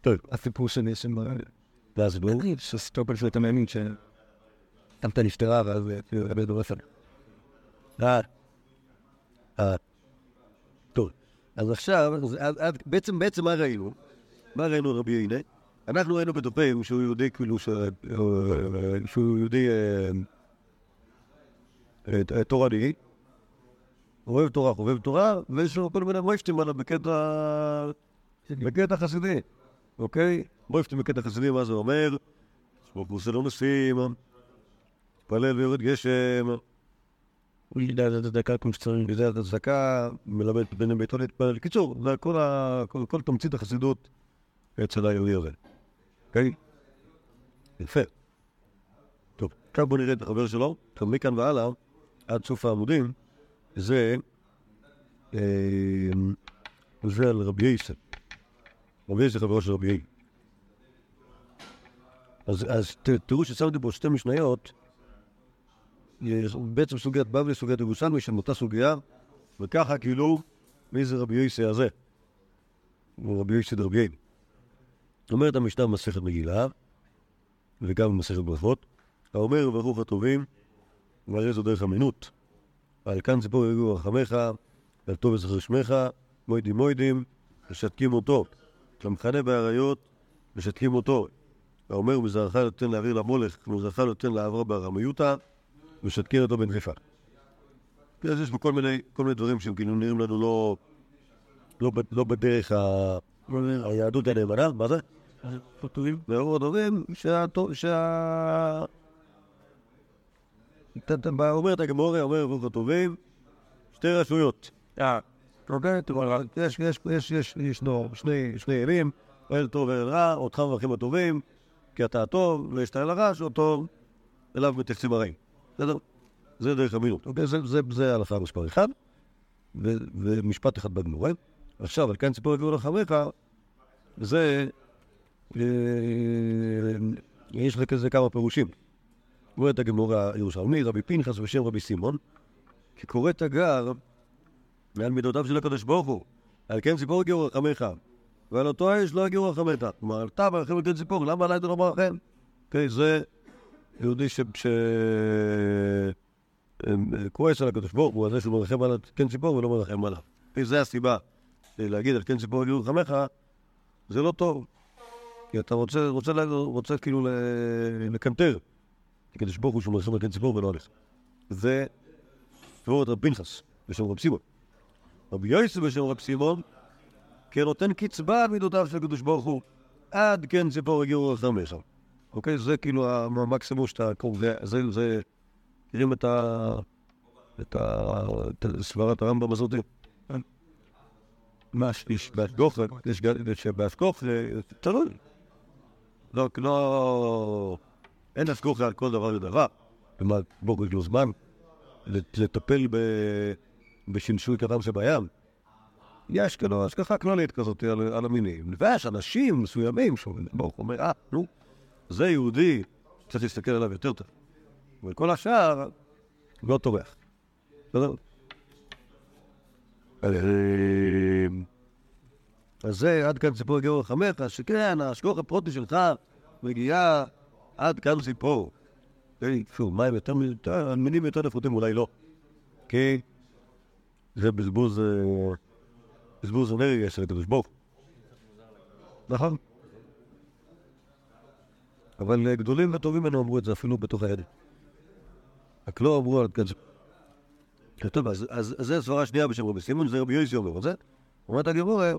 טוב, הסיפור שני שמראה. ואז בואו, שסטופל של התמאמין ש... תמת נפטרה, ואז רבי דורס עליו. אה, אה, טוב. אז עכשיו, בעצם מה ראינו? מה ראינו רבי יונה? אנחנו ראינו בדופאים שהוא יהודי כאילו, שהוא יהודי תורני, אוהב תורה, חובב תורה, ויש לו כל מיני מויפטים עליו בקטע חסידי, אוקיי? מויפטים בקטע חסידי, מה זה אומר? הוא עושה לו נשים, מתפלל ויורד גשם, הוא ידע את הדקה כמו שצריך, ידע את הדקה, מלמד בני ביתו להתפלל. קיצור, כל תמצית החסידות אצל היהודי הזה. אוקיי? יפה. טוב, עכשיו בוא נראה את החבר שלו, מכאן והלאה, עד סוף העמודים, זה זה על רבי איסי. רבי איסי חברו של רבי איסי. אז תראו ששמתי פה שתי משניות, בעצם סוגיית בבלי, סוגיית ירושלמי, של אותה סוגיה, וככה כאילו, מי זה רבי איסי הזה? הוא רבי איסי דרבי. אומרת המשנה במסכת מגילה, וגם במסכת ברכות, האומר ברוך הטובים, והרי זו דרך אמינות. ועל כאן ציפור יגיעו רחמך, ועל טוב וזכר שמך, מוידים מוידים, ושתקים אותו. למחנה בעריות, ושתקים אותו. האומר מזרחה נותן להעביר למולך, מזרחה נותן לעברה בערמיותה, ושתקים אותו בן חיפה. אז יש פה כל מיני, כל מיני דברים שהם כאילו נראים לנו לא, לא, לא בדרך ה... היהדות הנאמנה, מה זה? פוטורים. והוא הדברים שה... אומרת הגמורה, אומר ברוך הטובים, שתי רשויות. יש שני עירים, אל טוב ואל רע, אותך מברכים הטובים, כי אתה הטוב, ויש את האל הרע, שאותו אליו מתייחסים הרעים. זה דרך אמינות. זה הלכה מספר אחד, ומשפט אחד בגמורה. עכשיו, על כאן ציפור יגיעו לחמריך, וזה, יש לכזה כמה פירושים. אומרת הגמורה הירושלמי, רבי פנחס בשם רבי סימון, כי קורא תגר מעל מידותיו של הקדוש ברוך הוא, על כן ציפור יגיעו לחמריך, ועל אותו האש לא יגיעו לחמריך. כלומר, אתה מרחם על כן ציפור, למה עליי אתה לא מרחם? כן, זה יהודי שכועס על הקדוש ברוך הוא, על זה שהוא מרחם על כן ציפור ולא מרחם עליו. כן, זה הסיבה. להגיד, על כן ציפור יגיעו לחמריך, זה לא טוב. כי אתה רוצה, רוצה, רוצה כאילו לקנטר. כדי שבוך הוא שמרחם על כן ציפור ולא הולך. זה סבורת רב פנחס, בשם רב סימון. רבי יוסי בשם רב סימון, כנותן קצבה על מידותיו של הקדוש ברוך הוא, עד כן ציפור יגיעו לחמריך. אוקיי? זה כאילו המקסימום שאתה קורא, זה, זה, תראים את ה... את ה... את סברת הרמב"ם הזאת. מה שיש בהשגוך, שבהשגוך זה תלוי. לא, לא... אין להשגוך על כל דבר ודבר. כלומר, בואו יש לו זמן לטפל בשינשוי קטן שבים. יש כאילו השגחה כללית כזאת על המינים. ויש אנשים מסוימים שבואו אומר, אה, נו, זה יהודי, צריך להסתכל עליו יותר טוב. וכל השאר לא תורך. בסדר? אז זה עד כאן ציפור יגיעו לחמריך, שכן, השגוך הפרוטי שלך מגיעה עד כאן ציפור. שוב, מים יותר, המינים יותר נפרותים, אולי לא. כי זה בזבוז, בזבוז אנרגיה של הקדוש ברוך. נכון. אבל גדולים וטובים אנו אמרו את זה אפילו בתוך היד. רק לא אמרו עד כאן ציפור. טוב, אז, אז, אז זה סברה שנייה בשם רבי סימון, זה רבי יוסי אומר את זה. אומרת הגמורה,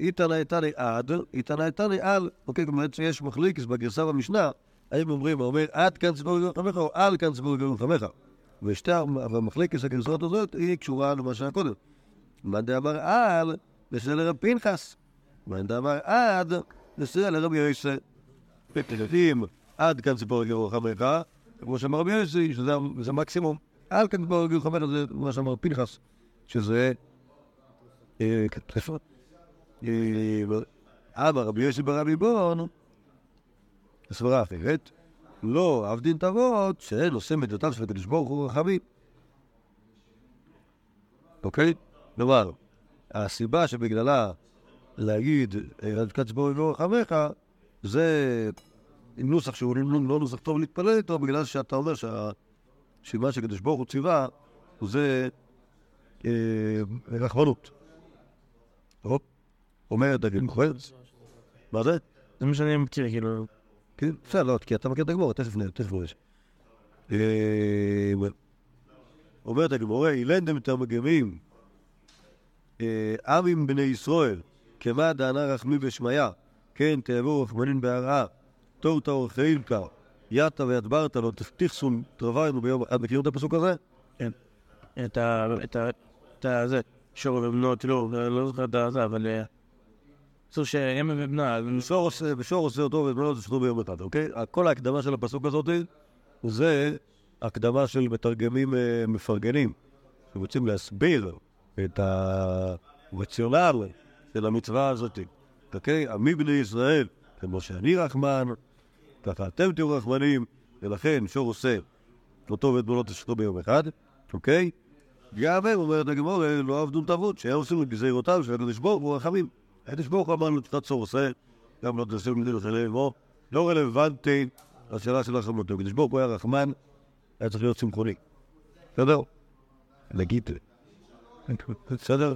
איתנה איתנה עד, איתנה איתנה על, אוקיי, כלומר שיש מחלוקת בגרסה במשנה, האם אומרים, אומר, עד כאן ציפור יגיעו לחמריך, או על כאן ציפור יגיעו לחמריך. ושתי המחלוקת הגרסות הזאת, היא קשורה למה שהיה קודם. מאן דאמר על, זה לרב פנחס. מאן דאמר עד, זה לרבי יוסי. פתחים, עד כאן ציפור יגיעו לחמריך, כמו שאמר רבי יוסי, שזה מקסימום. על כאן כבר הגיעו חמד, זה מה שאמר פנחס, שזה כתפות. אבא רבי יוסי ברבי בון, הסברה אחרת, לא עבדין תבות, שאין עושה מידותיו של הקדוש ברוך הוא רחמים. אוקיי? נאמר, הסיבה שבגללה להגיד, עד כאן ציפור יגיעו לחמריך, זה עם נוסח שהוא לא נוסח טוב להתפלל איתו, בגלל שאתה אומר שהשיבה שקדש ברוך הוא ציווה, זה רחמנות. טוב, אומר דגל מחורץ. מה זה? זה מה שאני מכיר, כאילו. בסדר, לא, כי אתה מכיר את הגמורה, תכף נראה, תכף נראה. אומרת הגמורה, אילנדם את המגמים, עמים בני ישראל, כמה דענה רחמי בשמיה, כן תאבו רחמנים בהרעה, תורתא ורחאין קר, יתה וידברת לו, תכסון תרווינו ביום, את מכירים את הפסוק הזה? כן. את ה... את ה... זה, שור ובנות, לא, לא זוכר את זה, אבל... בסור שהם ובנה, ושור עושה אותו ובנות שכנו ביום אחד, אוקיי? כל ההקדמה של הפסוק הזאת זה... הקדמה של מתרגמים מפרגנים, שרוצים להסביר את הרציונל של המצווה הזאת. אוקיי? עמי בני ישראל, כמו שאני רחמן, ככה אתם תהיו רחמנים, ולכן שור עושה אותו ואת בנות השתו ביום אחד, אוקיי? גם הם, אומרת הגמורה, לא עבדו תבות, שהם עושים את גזירותיו של הקדוש ברוך הוא רחמים. הקדוש ברוך הוא אמר לו, אתה צור עושה, גם לא תעשה מדינות שלהם, לא רלוונטי לשאלה של הרחמנות. הקדוש ברוך הוא היה רחמן, היה צריך להיות צמחוני. בסדר? נגיד. בסדר?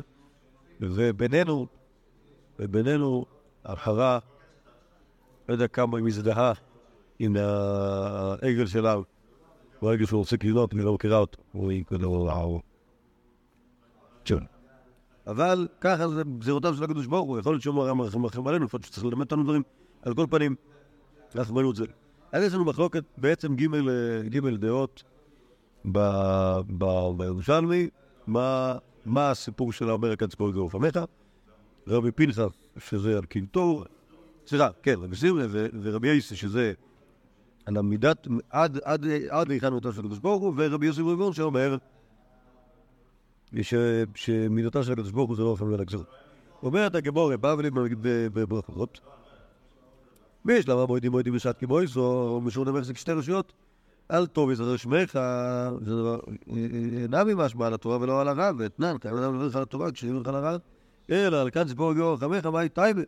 ובינינו, ובינינו, הרחרה, לא יודע כמה היא מזדהה עם העגל שלה, או העגל שהוא רוצה קלינות, אני לא מכירה אותו. או היא כאילו... אבל ככה זה בזירותיו של הקדוש ברוך הוא, יכול להיות שאומר רחמכם עלינו, לפעמים שצריך ללמד אותנו דברים. על כל פנים, רחמנות זה. אז יש לנו מחלוקת בעצם ג' דעות בירושלמי, מה הסיפור של האומר כאן צפור גרוף המחה, רבי פנחס שזה על קינטור, סליחה, כן, רבי זירה ורבי איסי שזה על המידת, עד להיכן מידתה של הקדוש ברוך הוא, ורבי יוסי ריבון שאומר שמידתה של הקדוש ברוך הוא זה לא אופן ולגזור. אומרת הגמורה, באבלים בברכות, ויש למה מועדים מועדים בשעת כמויס, או משור נמך זה כשתי רשויות, אל טוב יזרר שמך, זה דבר, אינה ממשמע על התורה ולא על הרב, ואתנן, כאן אדם לברך על התורה, כשאימרך על הרב, אלא על כאן ציפור גיאור חמך, מה היא טייבה?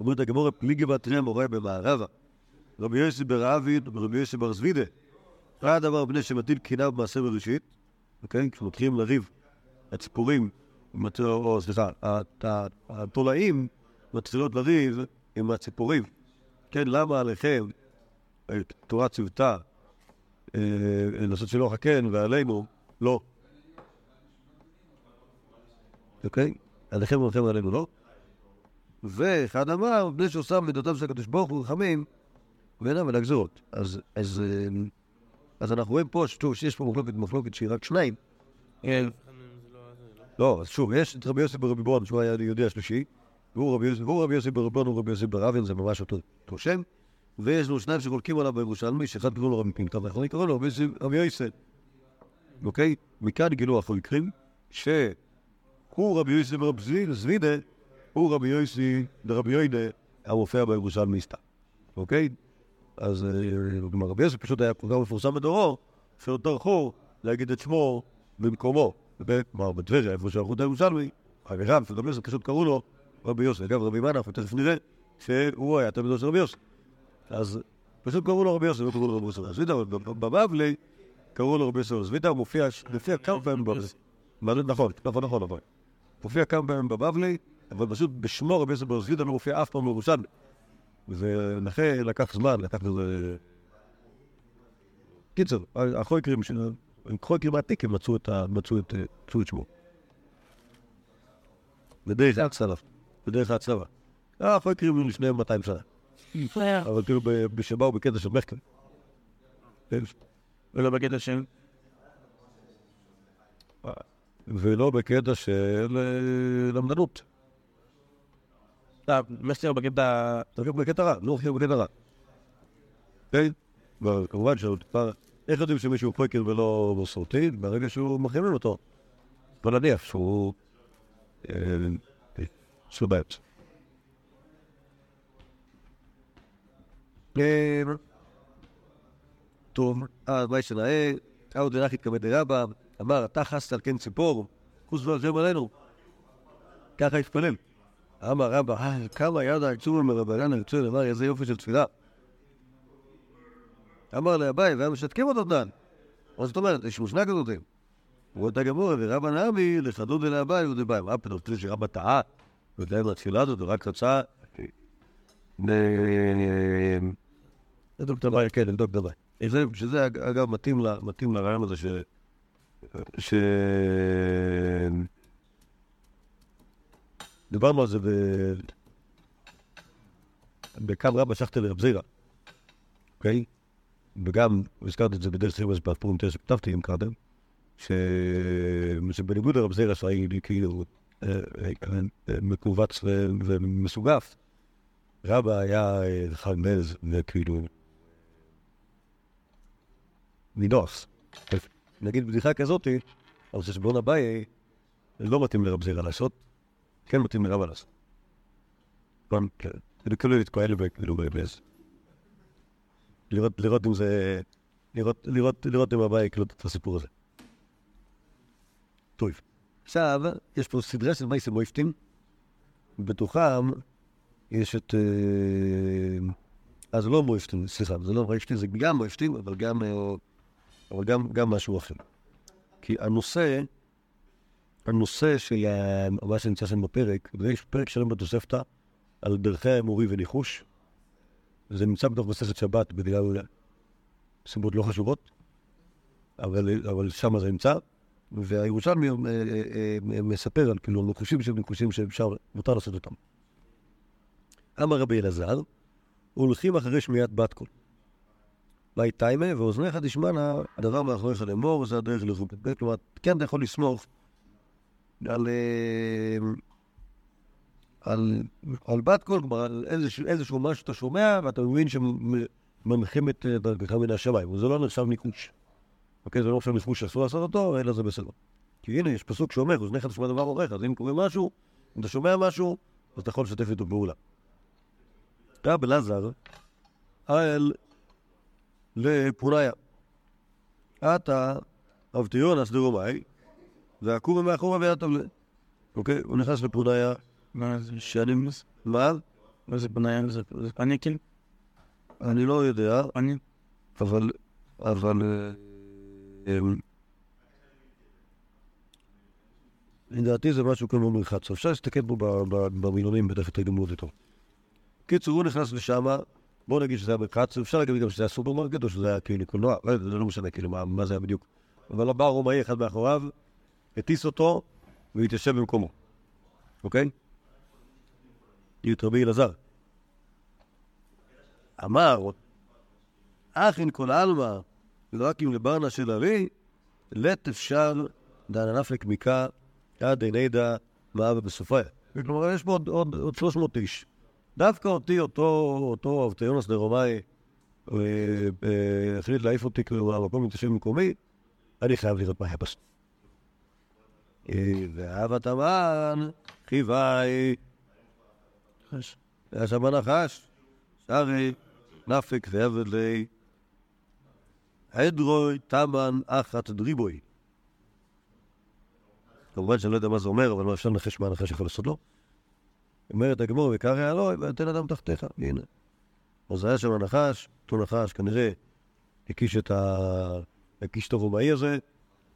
אומרת הגמורה, פליגי בתריה מורה במערבה, רבי יוסי ברעבין, רבי יוסי בר זבי, אחד אמר בני שמטיל קינה במעשה בראשית, וכן, כשמתחילים לריב, הציפורים, או סליחה, התולעים מתחילות לריב, עם הציפורים. כן, למה עליכם תורה צוותה לעשות שלוח הכן ועלינו לא. אוקיי? עליכם ולכם ועלינו לא. ואחד אמר, בני שעושה מידותיו של הקדוש ברוך הוא רחמים ואינם ולגזרות. אז אז אז אנחנו רואים פה שיש פה מחלוקת מחלוקת שהיא רק שניים. לא, אז שוב, יש את רבי יוסי ברבי בורן, שהוא היה יהודי השלישי. והוא רבי יוסי ברבון, הוא רבי יוסי ברבין, זה ממש אותו שם, ויש לו שניים שחולקים עליו בירושלמי, שאחד קוראים לו רבי פינקה, ואחרי קוראים לו רבי יוסי. אוקיי? מכאן גילו החולקים, שהוא רבי יוסי ברבי זבידה, הוא רבי יוסי דרבי יונה, המופיע בירושלמי סתם. אוקיי? אז רבי יוסי פשוט היה כבר מפורסם בדורו, שלא טרחו להגיד את שמו במקומו, כלומר בטבריה, איפה שערכו את הירושלמי, הרב, רבי יוסי פשוט קראו לו, רבי יוסי, אגב רבי יונה, אנחנו תכף נראה שהוא היה תלמידו של רבי יוסי. אז פשוט קראו לו רבי יוסי, לא קראו לו רבי יוסי בר זבי, אבל בבבלי קראו לו רבי יוסי בר זבי, הוא מופיע כמה פעמים בבבלי. נכון, נכון, נכון, נכון. מופיע כמה פעמים בבבלי, אבל פשוט בשמו רבי יוסי בר זבי לא מופיע אף פעם בירושלמי. וזה נכה לקח זמן, לקח איזה... קיצר, החוקרים העתיקים מצאו את שמו. בדרך הצלב. בדרך הצלבה. אה, פה הקריבו לפני מאתיים שנה. אבל כאילו בשבא הוא בקטע של מחקר. ולא בקטע של... ולא בקטע של למדנות. אה, מסתיר בקטע... תראה בקטע רע, לא הוכיח בקטע רע. כן? וכמובן שעוד כבר... איך יודעים שמישהו פרקר ולא מסורתי? ברגע שהוא מחיימן אותו. בלניח שהוא... של הבית. טוב, אז מה שנאה, עוד הלך התכבד לרבא, אמר, אתה חסת על כן ציפור, חוץ ועזם עלינו. ככה התפלל. אמר רבא, כמה יד העצום ומרבנן, אני רוצה לומר, איזה יופי של תפילה. אמר לאביי, והם משתקים אותו דן. אז זאת אומרת, יש מושנה כזאתי. הוא הייתה גמורה, ורבא נעמי לחדות ולאביי ולאביי. מה פנותו שרבא טעה, ואותם לתחילה הזאת, ורק תוצאה. נדוק דבי, כן, נדוק דבי. שזה אגב מתאים לרעיון הזה ש... ש... דיברנו על זה ב... בקם רבא שחטה לרב זירה. אוקיי? וגם הזכרתי את זה בדרך סיבס בפרום תשע שפתפתי עם קדם, שבניגוד לרב זירה שהיא כאילו מקובץ ומסוגף, רבא היה חרמז וכאילו נינוס. נגיד בדיחה כזאת, אבל ששבון הבאי לא מתאים לרב זירה לעשות, כן מתאים לרבא לעשות. פעם, כן. זה כאילו להתקועל ולבאבס. לראות, לראות אם זה... לראות, לראות, לראות אם הבאי יקלוט את הסיפור הזה. טוב. עכשיו, יש פה סדרה של מייסים מויפטים. בתוכם יש את... אז לא מויפטים, סליחה, זה לא מויפטים, זה גם מויפטים, אבל גם... אבל גם, גם משהו אחר. כי הנושא... הנושא של... מה שנמצא שם בפרק, ויש פרק שלם בתוספתא, על דרכי האמורי וניחוש. זה נמצא בתוך מסכת שבת בדעה סיבות לא חשובות, אבל, אבל שם זה נמצא. והירושלמי מספר על כאילו ניחושים שהם ניחושים שאפשר, מותר לעשות אותם. אמר רבי אלעזר, הולכים אחרי שמיעת בת קול. בית טיימה ואוזניך תשמענה, הדבר מאחוריך לאמור, זה הדרך לזרום. כלומר, כן אתה יכול לסמוך על... על, על בת קול, כלומר, על איזשהו, איזשהו משהו שאתה שומע, ואתה מבין שמנחים את דרכך מן השמיים. וזה לא נחשב ניחוש. אוקיי, זה לא נחשב ניחוש שאסור לעשות אותו, אלא זה בסדר. כי הנה, יש פסוק שאומר, אוזניך תשמע דבר אורך, אז אם קורה משהו, אם אתה שומע משהו, אז אתה יכול לשתף איתו פעולה. רבי אלעזר, אל לפוניה. אתה, אבטיון, הסדרו מאי, והקום מאחורה ואתה... אוקיי, הוא נכנס לפוניה... מה זה? שאני... מה? מה זה פניה? זה פניה כאילו? אני לא יודע. פניה? אבל... אבל... לדעתי זה משהו כמו מרחץ. אפשר להסתכל פה במילונים בדרך כלל גמרות איתו. קיצור, הוא נכנס לשם, בואו נגיד שזה היה מרחץ, אפשר להגיד גם שזה היה סופרמרקט או שזה היה כאילו קולנוע, זה לא משנה כאילו מה זה היה בדיוק. אבל הבא הרומאי אחד מאחוריו, הטיס אותו והתיישב במקומו. אוקיי? יתרבי אלעזר. אמר, אכן כל אלמה, לא רק אם לברנה של הרי, לת אפשר דעננפק מיקה, עד עינידה, מה ובסופיה. כלומר, יש פה עוד שלוש מאות איש. דווקא אותי, אותו אבטיונס דרומאי, החליט להעיף אותי כאילו המקום מתיישב במקומי, אני חייב לראות מה יפס. ואהבת אמן, חיווי, חש. והשמן החש, שרי, נפק ועבדלי, עדרוי, תמן, אחת, דריבוי. כמובן שאני לא יודע מה זה אומר, אבל מה אפשר לנחש מה הנחש יכול לעשות לו? אומרת הגמור, וקרא אלוהי, ותן אדם תחתיך, הנה. אז היה שם הנחש, אותו נחש כנראה הקיש את הרומאי הזה,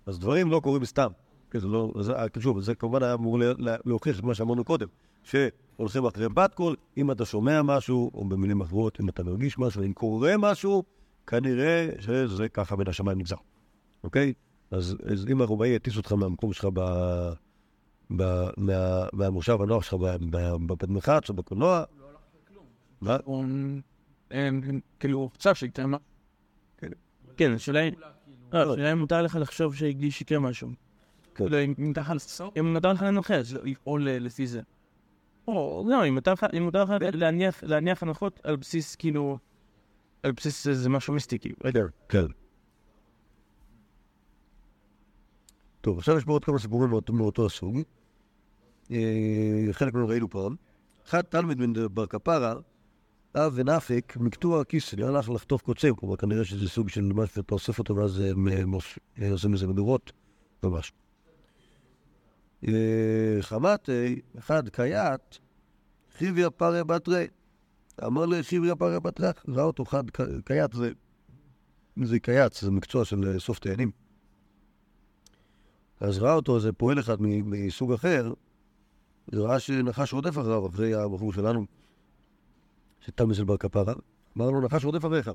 אז דברים לא קורים סתם. זה לא, שוב, זה כמובן היה אמור להוכיח את מה שאמרנו קודם, שהולכים אחרי בת קול, אם אתה שומע משהו, או במילים אחרות, אם אתה מרגיש משהו, אם קורה משהו, כנראה שזה ככה מן השמיים נגזר. אוקיי? אז אם הרומאי הטיס אותך מהמקום שלך, מהמושב הנוח שלך, בפדמחץ או בקולנוע, לא הלכת לכלום. מה? כאילו, חצב שיקטע מה? כן, שאולי... שאולי מותר לך לחשוב שהגיש שיקרה משהו. לא, אם אתה יכול לסוף, אם נותר לך לנחש, או לפי זה. או, לא, אם נותר לך להניח הנחות על בסיס, כאילו, על בסיס זה משהו מיסטיקי. כן. טוב, עכשיו יש פה עוד כמה סיפורים מאותו הסוג. חלק מנו ראינו פעם. אחד תלמיד מן בר כפרה, אב ונפק, מקטוע הכיסל, הלך לחטוף קוצים, כלומר, כנראה שזה סוג של מה שאתה אוסף אותו, ואז עושים איזה מדורות, ממש. חמתי, אחד קייט, חיביה פריה בתרי. אמר לי חיביה פריה בתרח, ראה אותו חד קייט זה זה קייץ, זה מקצוע של סוף תאנים. אז ראה אותו, זה פועל אחד מסוג אחר, ראה שנחש רודף אחריו, אחרי הבחור שלנו, שתם אצל בר כפרה, אמר לו, נחש רודף אחריך.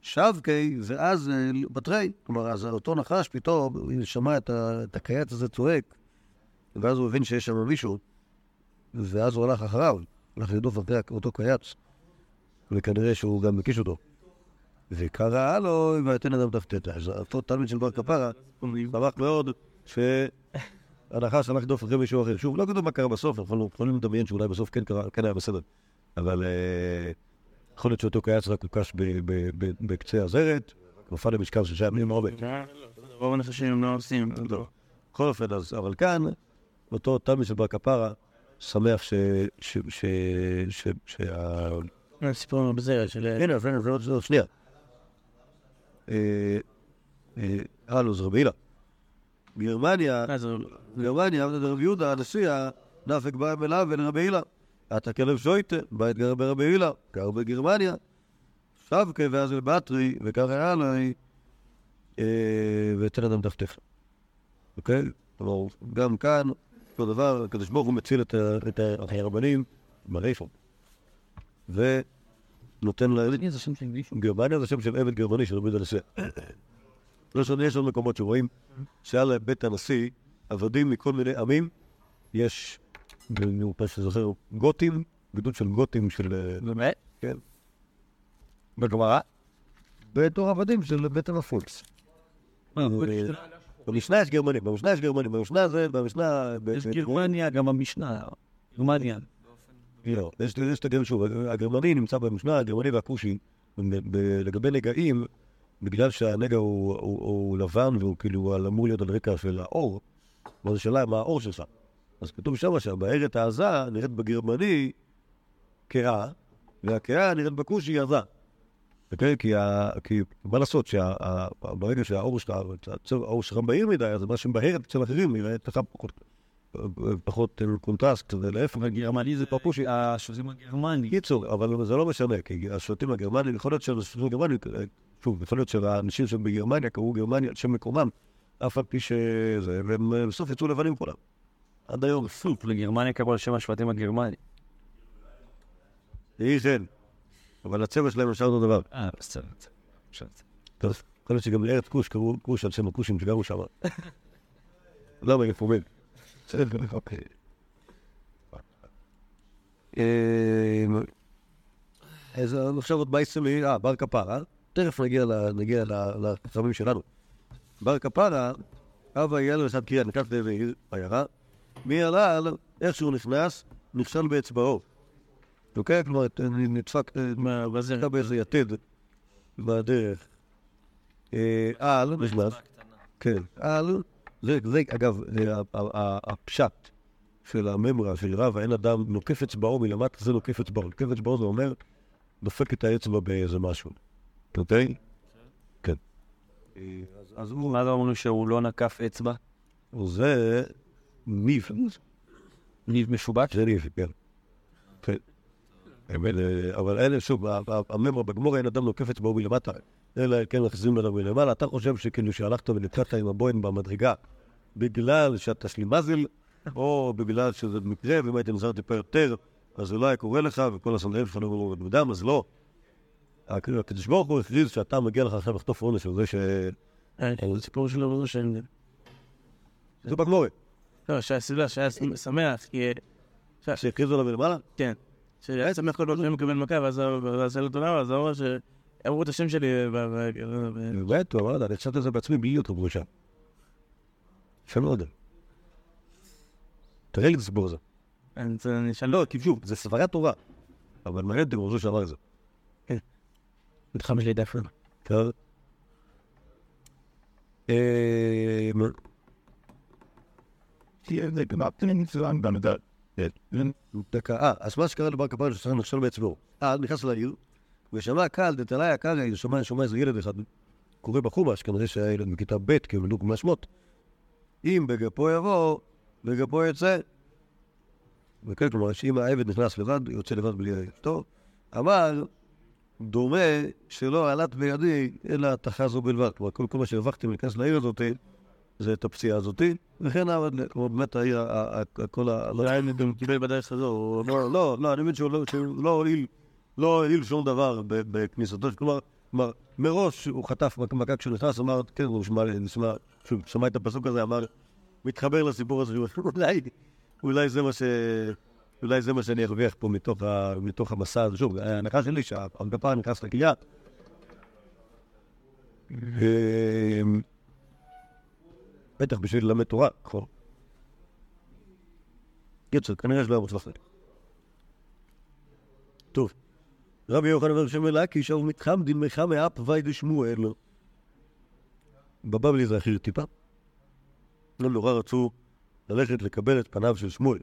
שבקי, ואז בטרי, כלומר, אז אותו נחש פתאום, הוא שמע את, את הקייץ הזה צועק, ואז הוא הבין שיש שם מישהו, ואז הוא הלך אחריו, הלך לדוף אחרי אותו קייץ, וכנראה שהוא גם מקיש אותו. וקרא לו, ויתן אדם תחתתה. אז אותו תלמיד של בר כפרה, שמח מאוד, שהנחש הלך דוף אחרי מישהו אחר. שוב, לא כתוב מה קרה בסוף, אנחנו יכולים לדמיין שאולי בסוף כן היה בסדר. אבל יכול להיות שאותו קייץ רק הוקש בקצה הזרת, נופל למשקל של שעה, מי מרובת. רוב הנחשים הם לא עושים. בכל אופן, אבל כאן, אותו תלמיד של בר כפרה, שמח שה... הסיפור מבזרת של... הנה, הנה, הנה, שנייה. הלו, זה רבי אילה. גרמניה, גרמניה, רבי יהודה, הנשיאה, נפק בא אליו בין רבי אילה. אתה כלב שויטה, בא אתגר ברבי אילה, קר בגרמניה. שבקה ואז לבטרי, וקראה עליי, ותן אדם תחתך. אוקיי? אבל גם כאן, כל דבר, כדי שמוך הוא מציל את הרבנים, מריפו. ונותן להעלית. גרמניה זה שם של עבד גרמני של עבד הנשיא. לא שאני, יש עוד מקומות שרואים שעל בית הנשיא עבדים מכל מיני עמים. יש, מאופן שזוכר, גותים, גדוד של גותים של... באמת? כן. בגמרא? בתור עבדים של בית הנפוץ. במשנה יש גרמנים, במשנה יש גרמנים, במשנה זה, במשנה... יש גרמניה, גם במשנה. גרמניה. לא, יש את הגרמנים, שוב, הגרמני נמצא במשנה, הגרמני והכושי, לגבי נגעים, בגלל שהנגע הוא לבן והוא כאילו אמור להיות על רקע של האור, אבל זה שאלה מה האור שלך. אז כתוב שם שהבארת העזה נראית בגרמני קאה, והקאה נראית בכושי עזה. כי מה לעשות, ברגע שהאור שלך, האור שלך בהיר מדי, אז מה שמבהרת אצל אחרים נראה לך פחות. פחות קונטרסט, ולהפך. אבל גרמני זה פרפושי, השבטים הגרמני. קיצור, אבל זה לא משנה, כי השבטים הגרמני, יכול להיות שהשבטים הגרמני, שוב, יכול להיות שהאנשים שם בגרמניה, קראו גרמניה, שם מקומם, אף על פי שזה, והם בסוף יצאו לבנים כולם. עד היום. סוף, לגרמניה קראו שם השבטים הגרמני. היא כן, אבל הצבע שלהם נשאר אותו דבר. אה, בסדר, בסדר. טוב, יכול להיות שגם לארץ כוש, קראו כוש על שם הכושים שגרו שם. למה יפ אוקיי. אז עכשיו עוד בייסה לי, אה, בר כפרה, תכף נגיע לחכמים שלנו. בר כפרה, אבא היה לו אחד קריאה, נקט לעבר עיירה, מהלל, איך שהוא נכנס, נכשל באצבעו. אוקיי? כלומר, נדפק, נדפק באיזה יתד, בדרך. על, נכנס, כן, על, זה, זה, אגב, הפשט של הממרה, של רב, אין אדם נוקף אצבעו מלמטה, זה נוקף אצבעו. נוקף אצבעו זה אומר, דופק את האצבע באיזה משהו. אוקיי? כן. אז מה זה אומרים שהוא לא נקף אצבע? זה ניב. ניב משובט? זה ניב, כן. אבל אין, שוב, הממרה בגמורה, אין אדם נוקף אצבעו מלמטה. אלא כן לחזים לנו מלמעלה. אתה חושב שכאילו שהלכת ונקלטת עם הבוין במדרגה בגלל שאתה שלימזל, או בגלל שזה מקרה, ואם הייתם נזרת טיפה יותר, אז אולי קורה לך, וכל הסנדרים שלנו לא מדם, אז לא. הקדוש ברוך הוא הכריז שאתה מגיע לך עכשיו לחטוף עונש, על זה ש... זה סיפור שלו, זה שם... זה בגמורה. לא, שהסביבה שהיה שמח, כי... שהכריזו עליו מלמעלה? כן. שהיה שמח כל עוד מקבל מכה, ואז היה לתונה, ואז אמרו ש... אמרו את השם שלי... באמת, הוא אמר לה, אני חשבת את זה בעצמי בלי אותו בראשה. שם לא יודע. תראה לי את הסבור הזה. לא, כי שוב, זה סברה תורה. אבל מעניין אתם ראשו שאמר את זה. כן. מתחם שלי דפר. טוב. דקה, אז מה שקרה לבר כפרה שצריך נחשב בעצמו. אה, נכנס לעיר. ושמע קל, דתלאי הקל, שומע, שומע איזה ילד אחד, קורא בחומש, כנראה שהילד בכיתה ב' כמלוק מהשמות. אם בגפו יבוא, בגפו יצא. וכן, כלומר, שאם העבד נכנס לבד, יוצא לבד בלי אשתו. אמר, דומה שלא העלת בידי, אלא התחה זו בלבד. כל כל מה שהרווחתי מלכנס לעיר הזאת, זה את הפציעה הזאת, וכן העבד, כמו באמת העיר, הכל ה... לא היה נדום קיבל בדרך הזו, לא, לא, אני מבין שהוא לא העיל שום דבר בכניסתו, כלומר, מראש הוא חטף מכה כשנכנס, אמר, כן, הוא שמע את הפסוק הזה, אמר, מתחבר לסיפור הזה, אולי זה מה ש... אולי זה מה שאני ארוויח פה מתוך המסע הזה. שוב, ההנחה שלי שהגפה נכנס לכליה. בטח בשביל ללמד תורה, כבר. יצא, כנראה שלא ירוץ לחלק. טוב. רבי יוחנן ורשלקיש, הוא מתחם דין מחם האפ וידי שמואל. בבבלי זה הכי טיפה. לא נורא רצו ללכת לקבל את פניו של שמואל.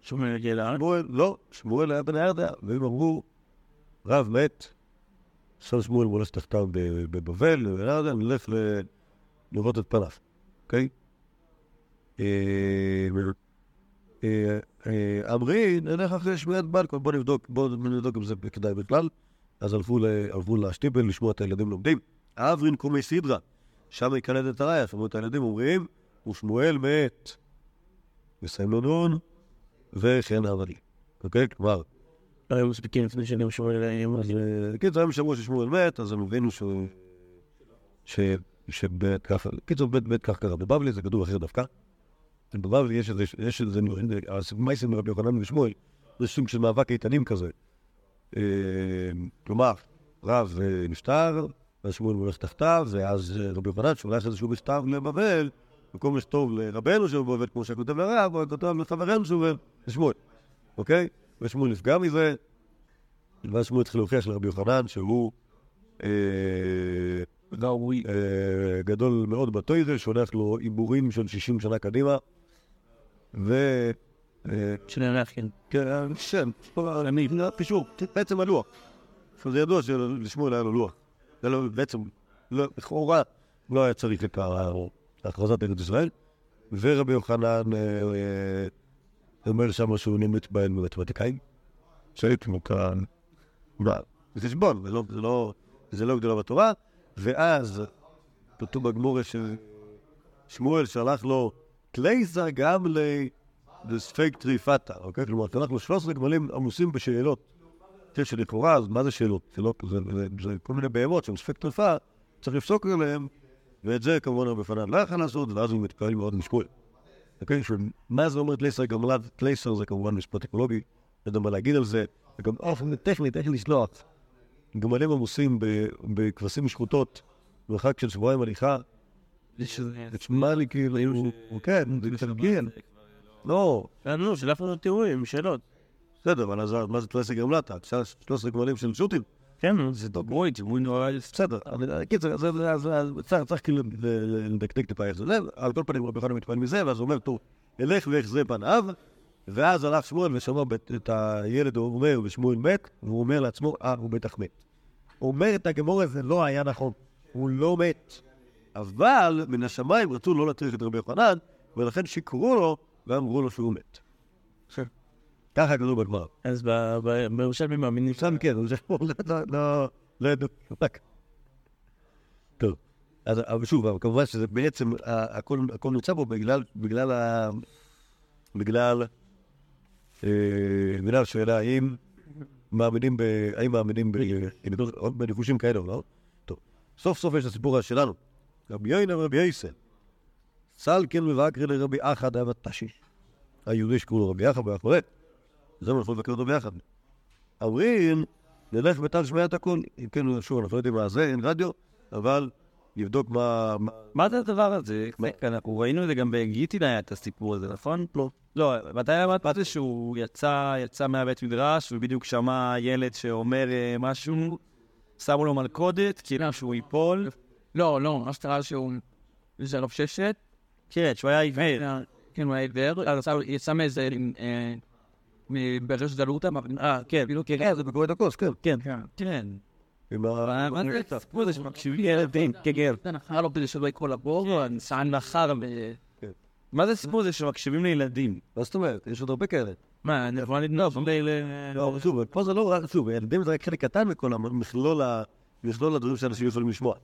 שמואל הגיע לארץ? לא, שמואל היה בן ארדע, והם אמרו, רב מת, שם שמואל מולס תחתיו בבבל, ובן ארדע נלך לראות את פניו, אוקיי? אמרי, נלך אחרי שמיעת בלקון, בוא נבדוק, בוא נבדוק אם זה כדאי בכלל, אז עלפו להשטיפל לשמוע את הילדים לומדים. אברין קומי סדרה, שם יקלד את הראיה, שמעו את הילדים אומרים, ושמואל מת, מסיים לונון, וכן העבדי. אוקיי? כבר. היום מספיקים לפני שנים שמואל עליהם. קיצור, היום שמוע ששמואל מת, אז הם הבינו ש... שבית כך... קיצור, בית כך קרה. בבבלי זה כתוב אחר דווקא. בבבלי יש איזה... המייסים מרבי יוחנן ושמואל, זה סוג של מאבק איתנים כזה. כלומר, רב נשטר, אז שמואל הולך תחתיו, ואז רבי יוחנן שולח איזשהו מכתב לבבל, מקום לכתוב לרבנו שהוא בבית כמו שכותב לרב, או כותב לחברנו שהוא בבית, לשמואל, אוקיי? ושמואל נפגע מזה, ואז שמואל התחיל להוכיח לרבי יוחנן שהוא גדול מאוד בתורה, שהולך לו עיבורים של שישים שנה קדימה, ו... שנערך, כן. כן, שם, פישור, בעצם הלוח. זה ידוע שלשמואל היה לו לוח. זה לא, בעצם, לכאורה, לא היה צריך לקרוא לו. הכרזת ארץ ישראל, ורבי יוחנן אומר שם שהוא נימית בהן במתמטיקאים, שהייתי מוכן, זה שבון, זה לא גדולה בתורה, ואז כתוב בגמורה ששמואל שלח לו קלייזר גם לספק טריפטה, אוקיי? כלומר, שלח לו שלוש עשרה גמלים עמוסים בשאלות, שלכאורה, אז מה זה שאלות? זה כל מיני בהמות שהם ספק טריפה, צריך לפסוק עליהם, ואת זה כמובן הרבה פנן לא יכול לעשות, ואז הוא מתקהל מאוד משמואל. מה זה אומר קלייסר? גמלת קלייסר זה כמובן משפט אקולוגי, אני יודע מה להגיד על זה, וגם אופן טכנית, איך לשלוח גמלים עמוסים בכבשים משחוטות, מרחק של שבועיים הליכה, מה לי כאילו, כן, זה מתרגיל. לא. לא, שלאף אחד תיאורים, שאלות. בסדר, אבל מה זה קלייסר גמלת? שלושה גמלים של שוטים. כן, זה דבוי, תימוי נורא... בסדר, קיצר, צריך כאילו לדקדק טיפה איך זה. על כל פנים רבי חנן מתפעל מזה, ואז הוא אומר, טוב, אלך ואיך זה פניו, ואז הלך שמואל ושמע את הילד, הוא אומר, ושמואל מת, והוא אומר לעצמו, אה, הוא בטח מת. הוא אומר את הגמור הזה, לא היה נכון, הוא לא מת. אבל מן השמיים רצו לא להטריח את רבי חנן, ולכן שיקרו לו, ואמרו לו שהוא מת. בסדר. ככה כתוב בגמרא. אז בירושלמי מאמינים. שם כן, זה פה לא... לא ידעו. רק. טוב. אז שוב, כמובן שזה בעצם, הכל נוצא פה בגלל... בגלל ה... בגלל... בגלל שאלה, האם מאמינים ב... האם מאמינים בניחושים כאלה או לא? טוב. סוף סוף יש הסיפור שלנו. רבי יונה ורבי איסי. סל כן מבקר לרבי אחר דאבת תשיש. היהודי שקוראו לו רבי אחר באחורת. זה מה, אנחנו נבקר אותו ביחד. אמרים, נלך בטל שמיעת הכל. אם כן, שוב, אנחנו לא יודעים מה זה, אין רדיו, אבל נבדוק מה... מה זה הדבר הזה? אנחנו ראינו את זה גם בגיטינה, את הסיפור הזה, נכון? לא. לא, מתי אמרת את זה שהוא יצא מהבית מדרש, ובדיוק שמע ילד שאומר משהו, שמו לו מלכודת, כאילו שהוא ייפול. לא, לא, מה שתראה שהוא... זה רוב ששת? כן, שהוא היה עיוור. כן, הוא היה עיוור. אז יצא מאיזה... מברש דלותה, אה, כן, כאילו, כן, זה בקורת הכוס, כן, כן, כן. מה זה הספור הזה שמקשיבי ילדים, כגר? נחר לא כדי שלא יקרוא לבור, נסען נחר. מה זה הספור הזה שמקשיבים לילדים? מה זאת אומרת? יש עוד הרבה כאלה. מה, נבוא נדנוב? לא, שוב, פה זה לא רק, שוב, הילדים זה רק חלק קטן מכל המכלול הדברים שאנשים יכולים לשמוע.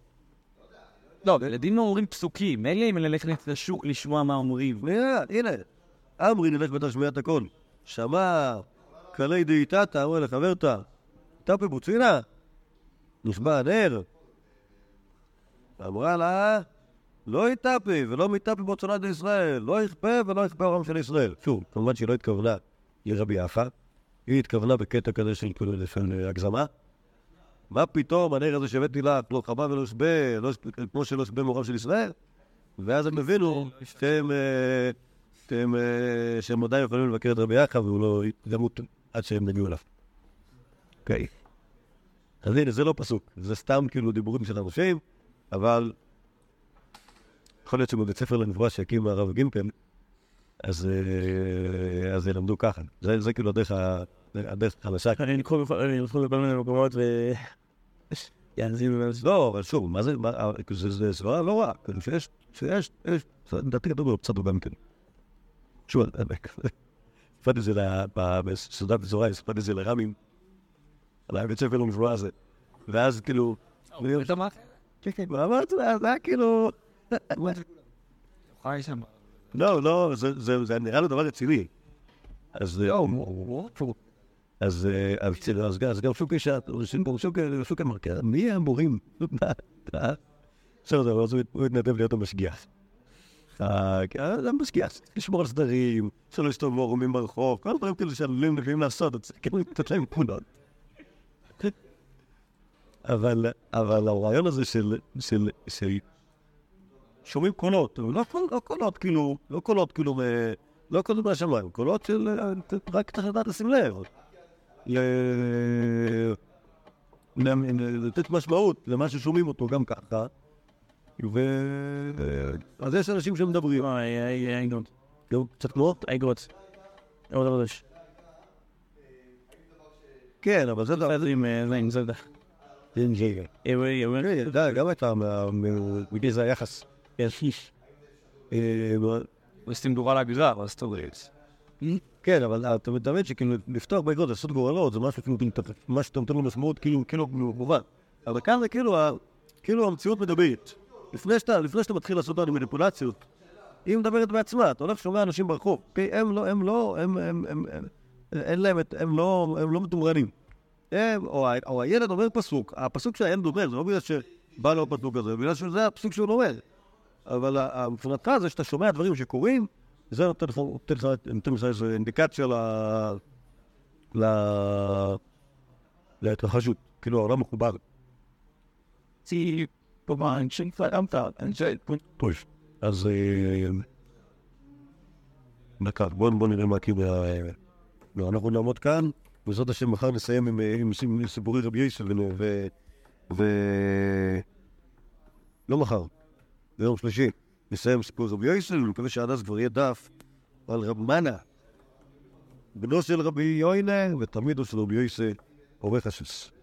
לא, ילדים לא אומרים פסוקים, אלה אם ללכת לשוק לשמוע מה אומרים. הנה, אמרי נלך בטח שמיע את הכל. שמע, קלי דהיטטה, אומר לחברתה, טאפה בוצינה, נשבע הנר. אמרה לה, לא יטאפה ולא מיטאפה בוצונה די ישראל, לא יכפה ולא יכפה אורם של ישראל. שוב, כמובן שהיא לא התכוונה לרבי אחר, היא התכוונה בקטע כזה של הגזמה. מה פתאום הנר הזה שבאתי לה, לא חמה ולא שבה, כמו שלא שבה מאורם של ישראל? ואז הם הבינו שהם... שהם עדיין יכולים לבקר את רבי אחר והוא לא יתגמות עד שהם נגיעו אליו. אוקיי. אז הנה, זה לא פסוק. זה סתם כאילו דיבורים של אנשים, אבל יכול להיות שבבית ספר לנבואה שהקים הרב גימפל, אז ילמדו ככה. זה כאילו הדרך החלשה. אני יכול לבוא מן המקומות ו... לא, אבל שוב, מה זה? זה סברה לא רע. שיש, שיש, יש. דעתי כתוב קצת גם כן. שוב, ספרתי את זה בסודת זוראי, ספרתי את זה לרמים, על הבית ספר לנבואה הזה. ואז כאילו... אתה מה? כן, כן. ואמרתי לה, זה היה כאילו... חי שם. לא, לא, זה נראה לו דבר רציני. אז... אז גם שוקי שעת, שוקי אמר, מי המורים? עכשיו, הוא התנדב להיות המשגיח. המשגיח, לשמור על סדרים, שלא יסתובב מורומים ברחוב, כל הדברים כאילו שעלולים נביאים לעשות, אז כאילו לתת להם פונות. אבל הרעיון הזה של... שומעים קולות, לא קולות כאילו, לא קולות כאילו, לא קולות מהשמיים, קולות של... רק צריך לדעת לשים לב. לתת משמעות למה ששומעים אותו גם ככה. אז יש אנשים שמדברים. I got. קצת כמו? I got. עוד רדש. כן, אבל זה דבר. זה דבר. זה גם הייתה מגיע זה היחס. יש. ועשיתם דורה להגזר, אז טוב רץ. כן, אבל אתה מתאמן שכאילו לפתוח בהגרות, לעשות גורלות, זה מה שאתה נותן לו משמעות כאילו מובן. אבל כאן זה כאילו המציאות מדבית. לפני שאתה מתחיל לעשות לנו מניפולציות, היא מדברת בעצמה, אתה הולך שומע אנשים ברחוב, הם לא, הם לא, הם, הם, הם, אין להם, הם לא, הם לא מתומרנים. הם, או הילד אומר פסוק, הפסוק שהילד אומר, זה לא בגלל שבא לו פסוק הזה, בגלל שזה הפסוק שהוא אומר. אבל מבחינתך זה שאתה שומע דברים שקורים, זה נותן לך, נותן לך איזו אינדיקציה ל... להתרחשות, כאילו העולם מחובר. צי... כלומר, כשנפלמת, אנשי... טוב, אז... נקד, בואו נראה מה כאילו... לא, אנחנו נעמוד כאן, בעזרת השם מחר נסיים עם סיפורי רבי יסא ו... ו... לא מחר, ביום שלישי, נסיים סיפורי רבי יסא, ואני מקווה שעד אז כבר יהיה דף על רב מנה, בנו של רבי יונה, ותלמידו של רבי יסא, עורך השס.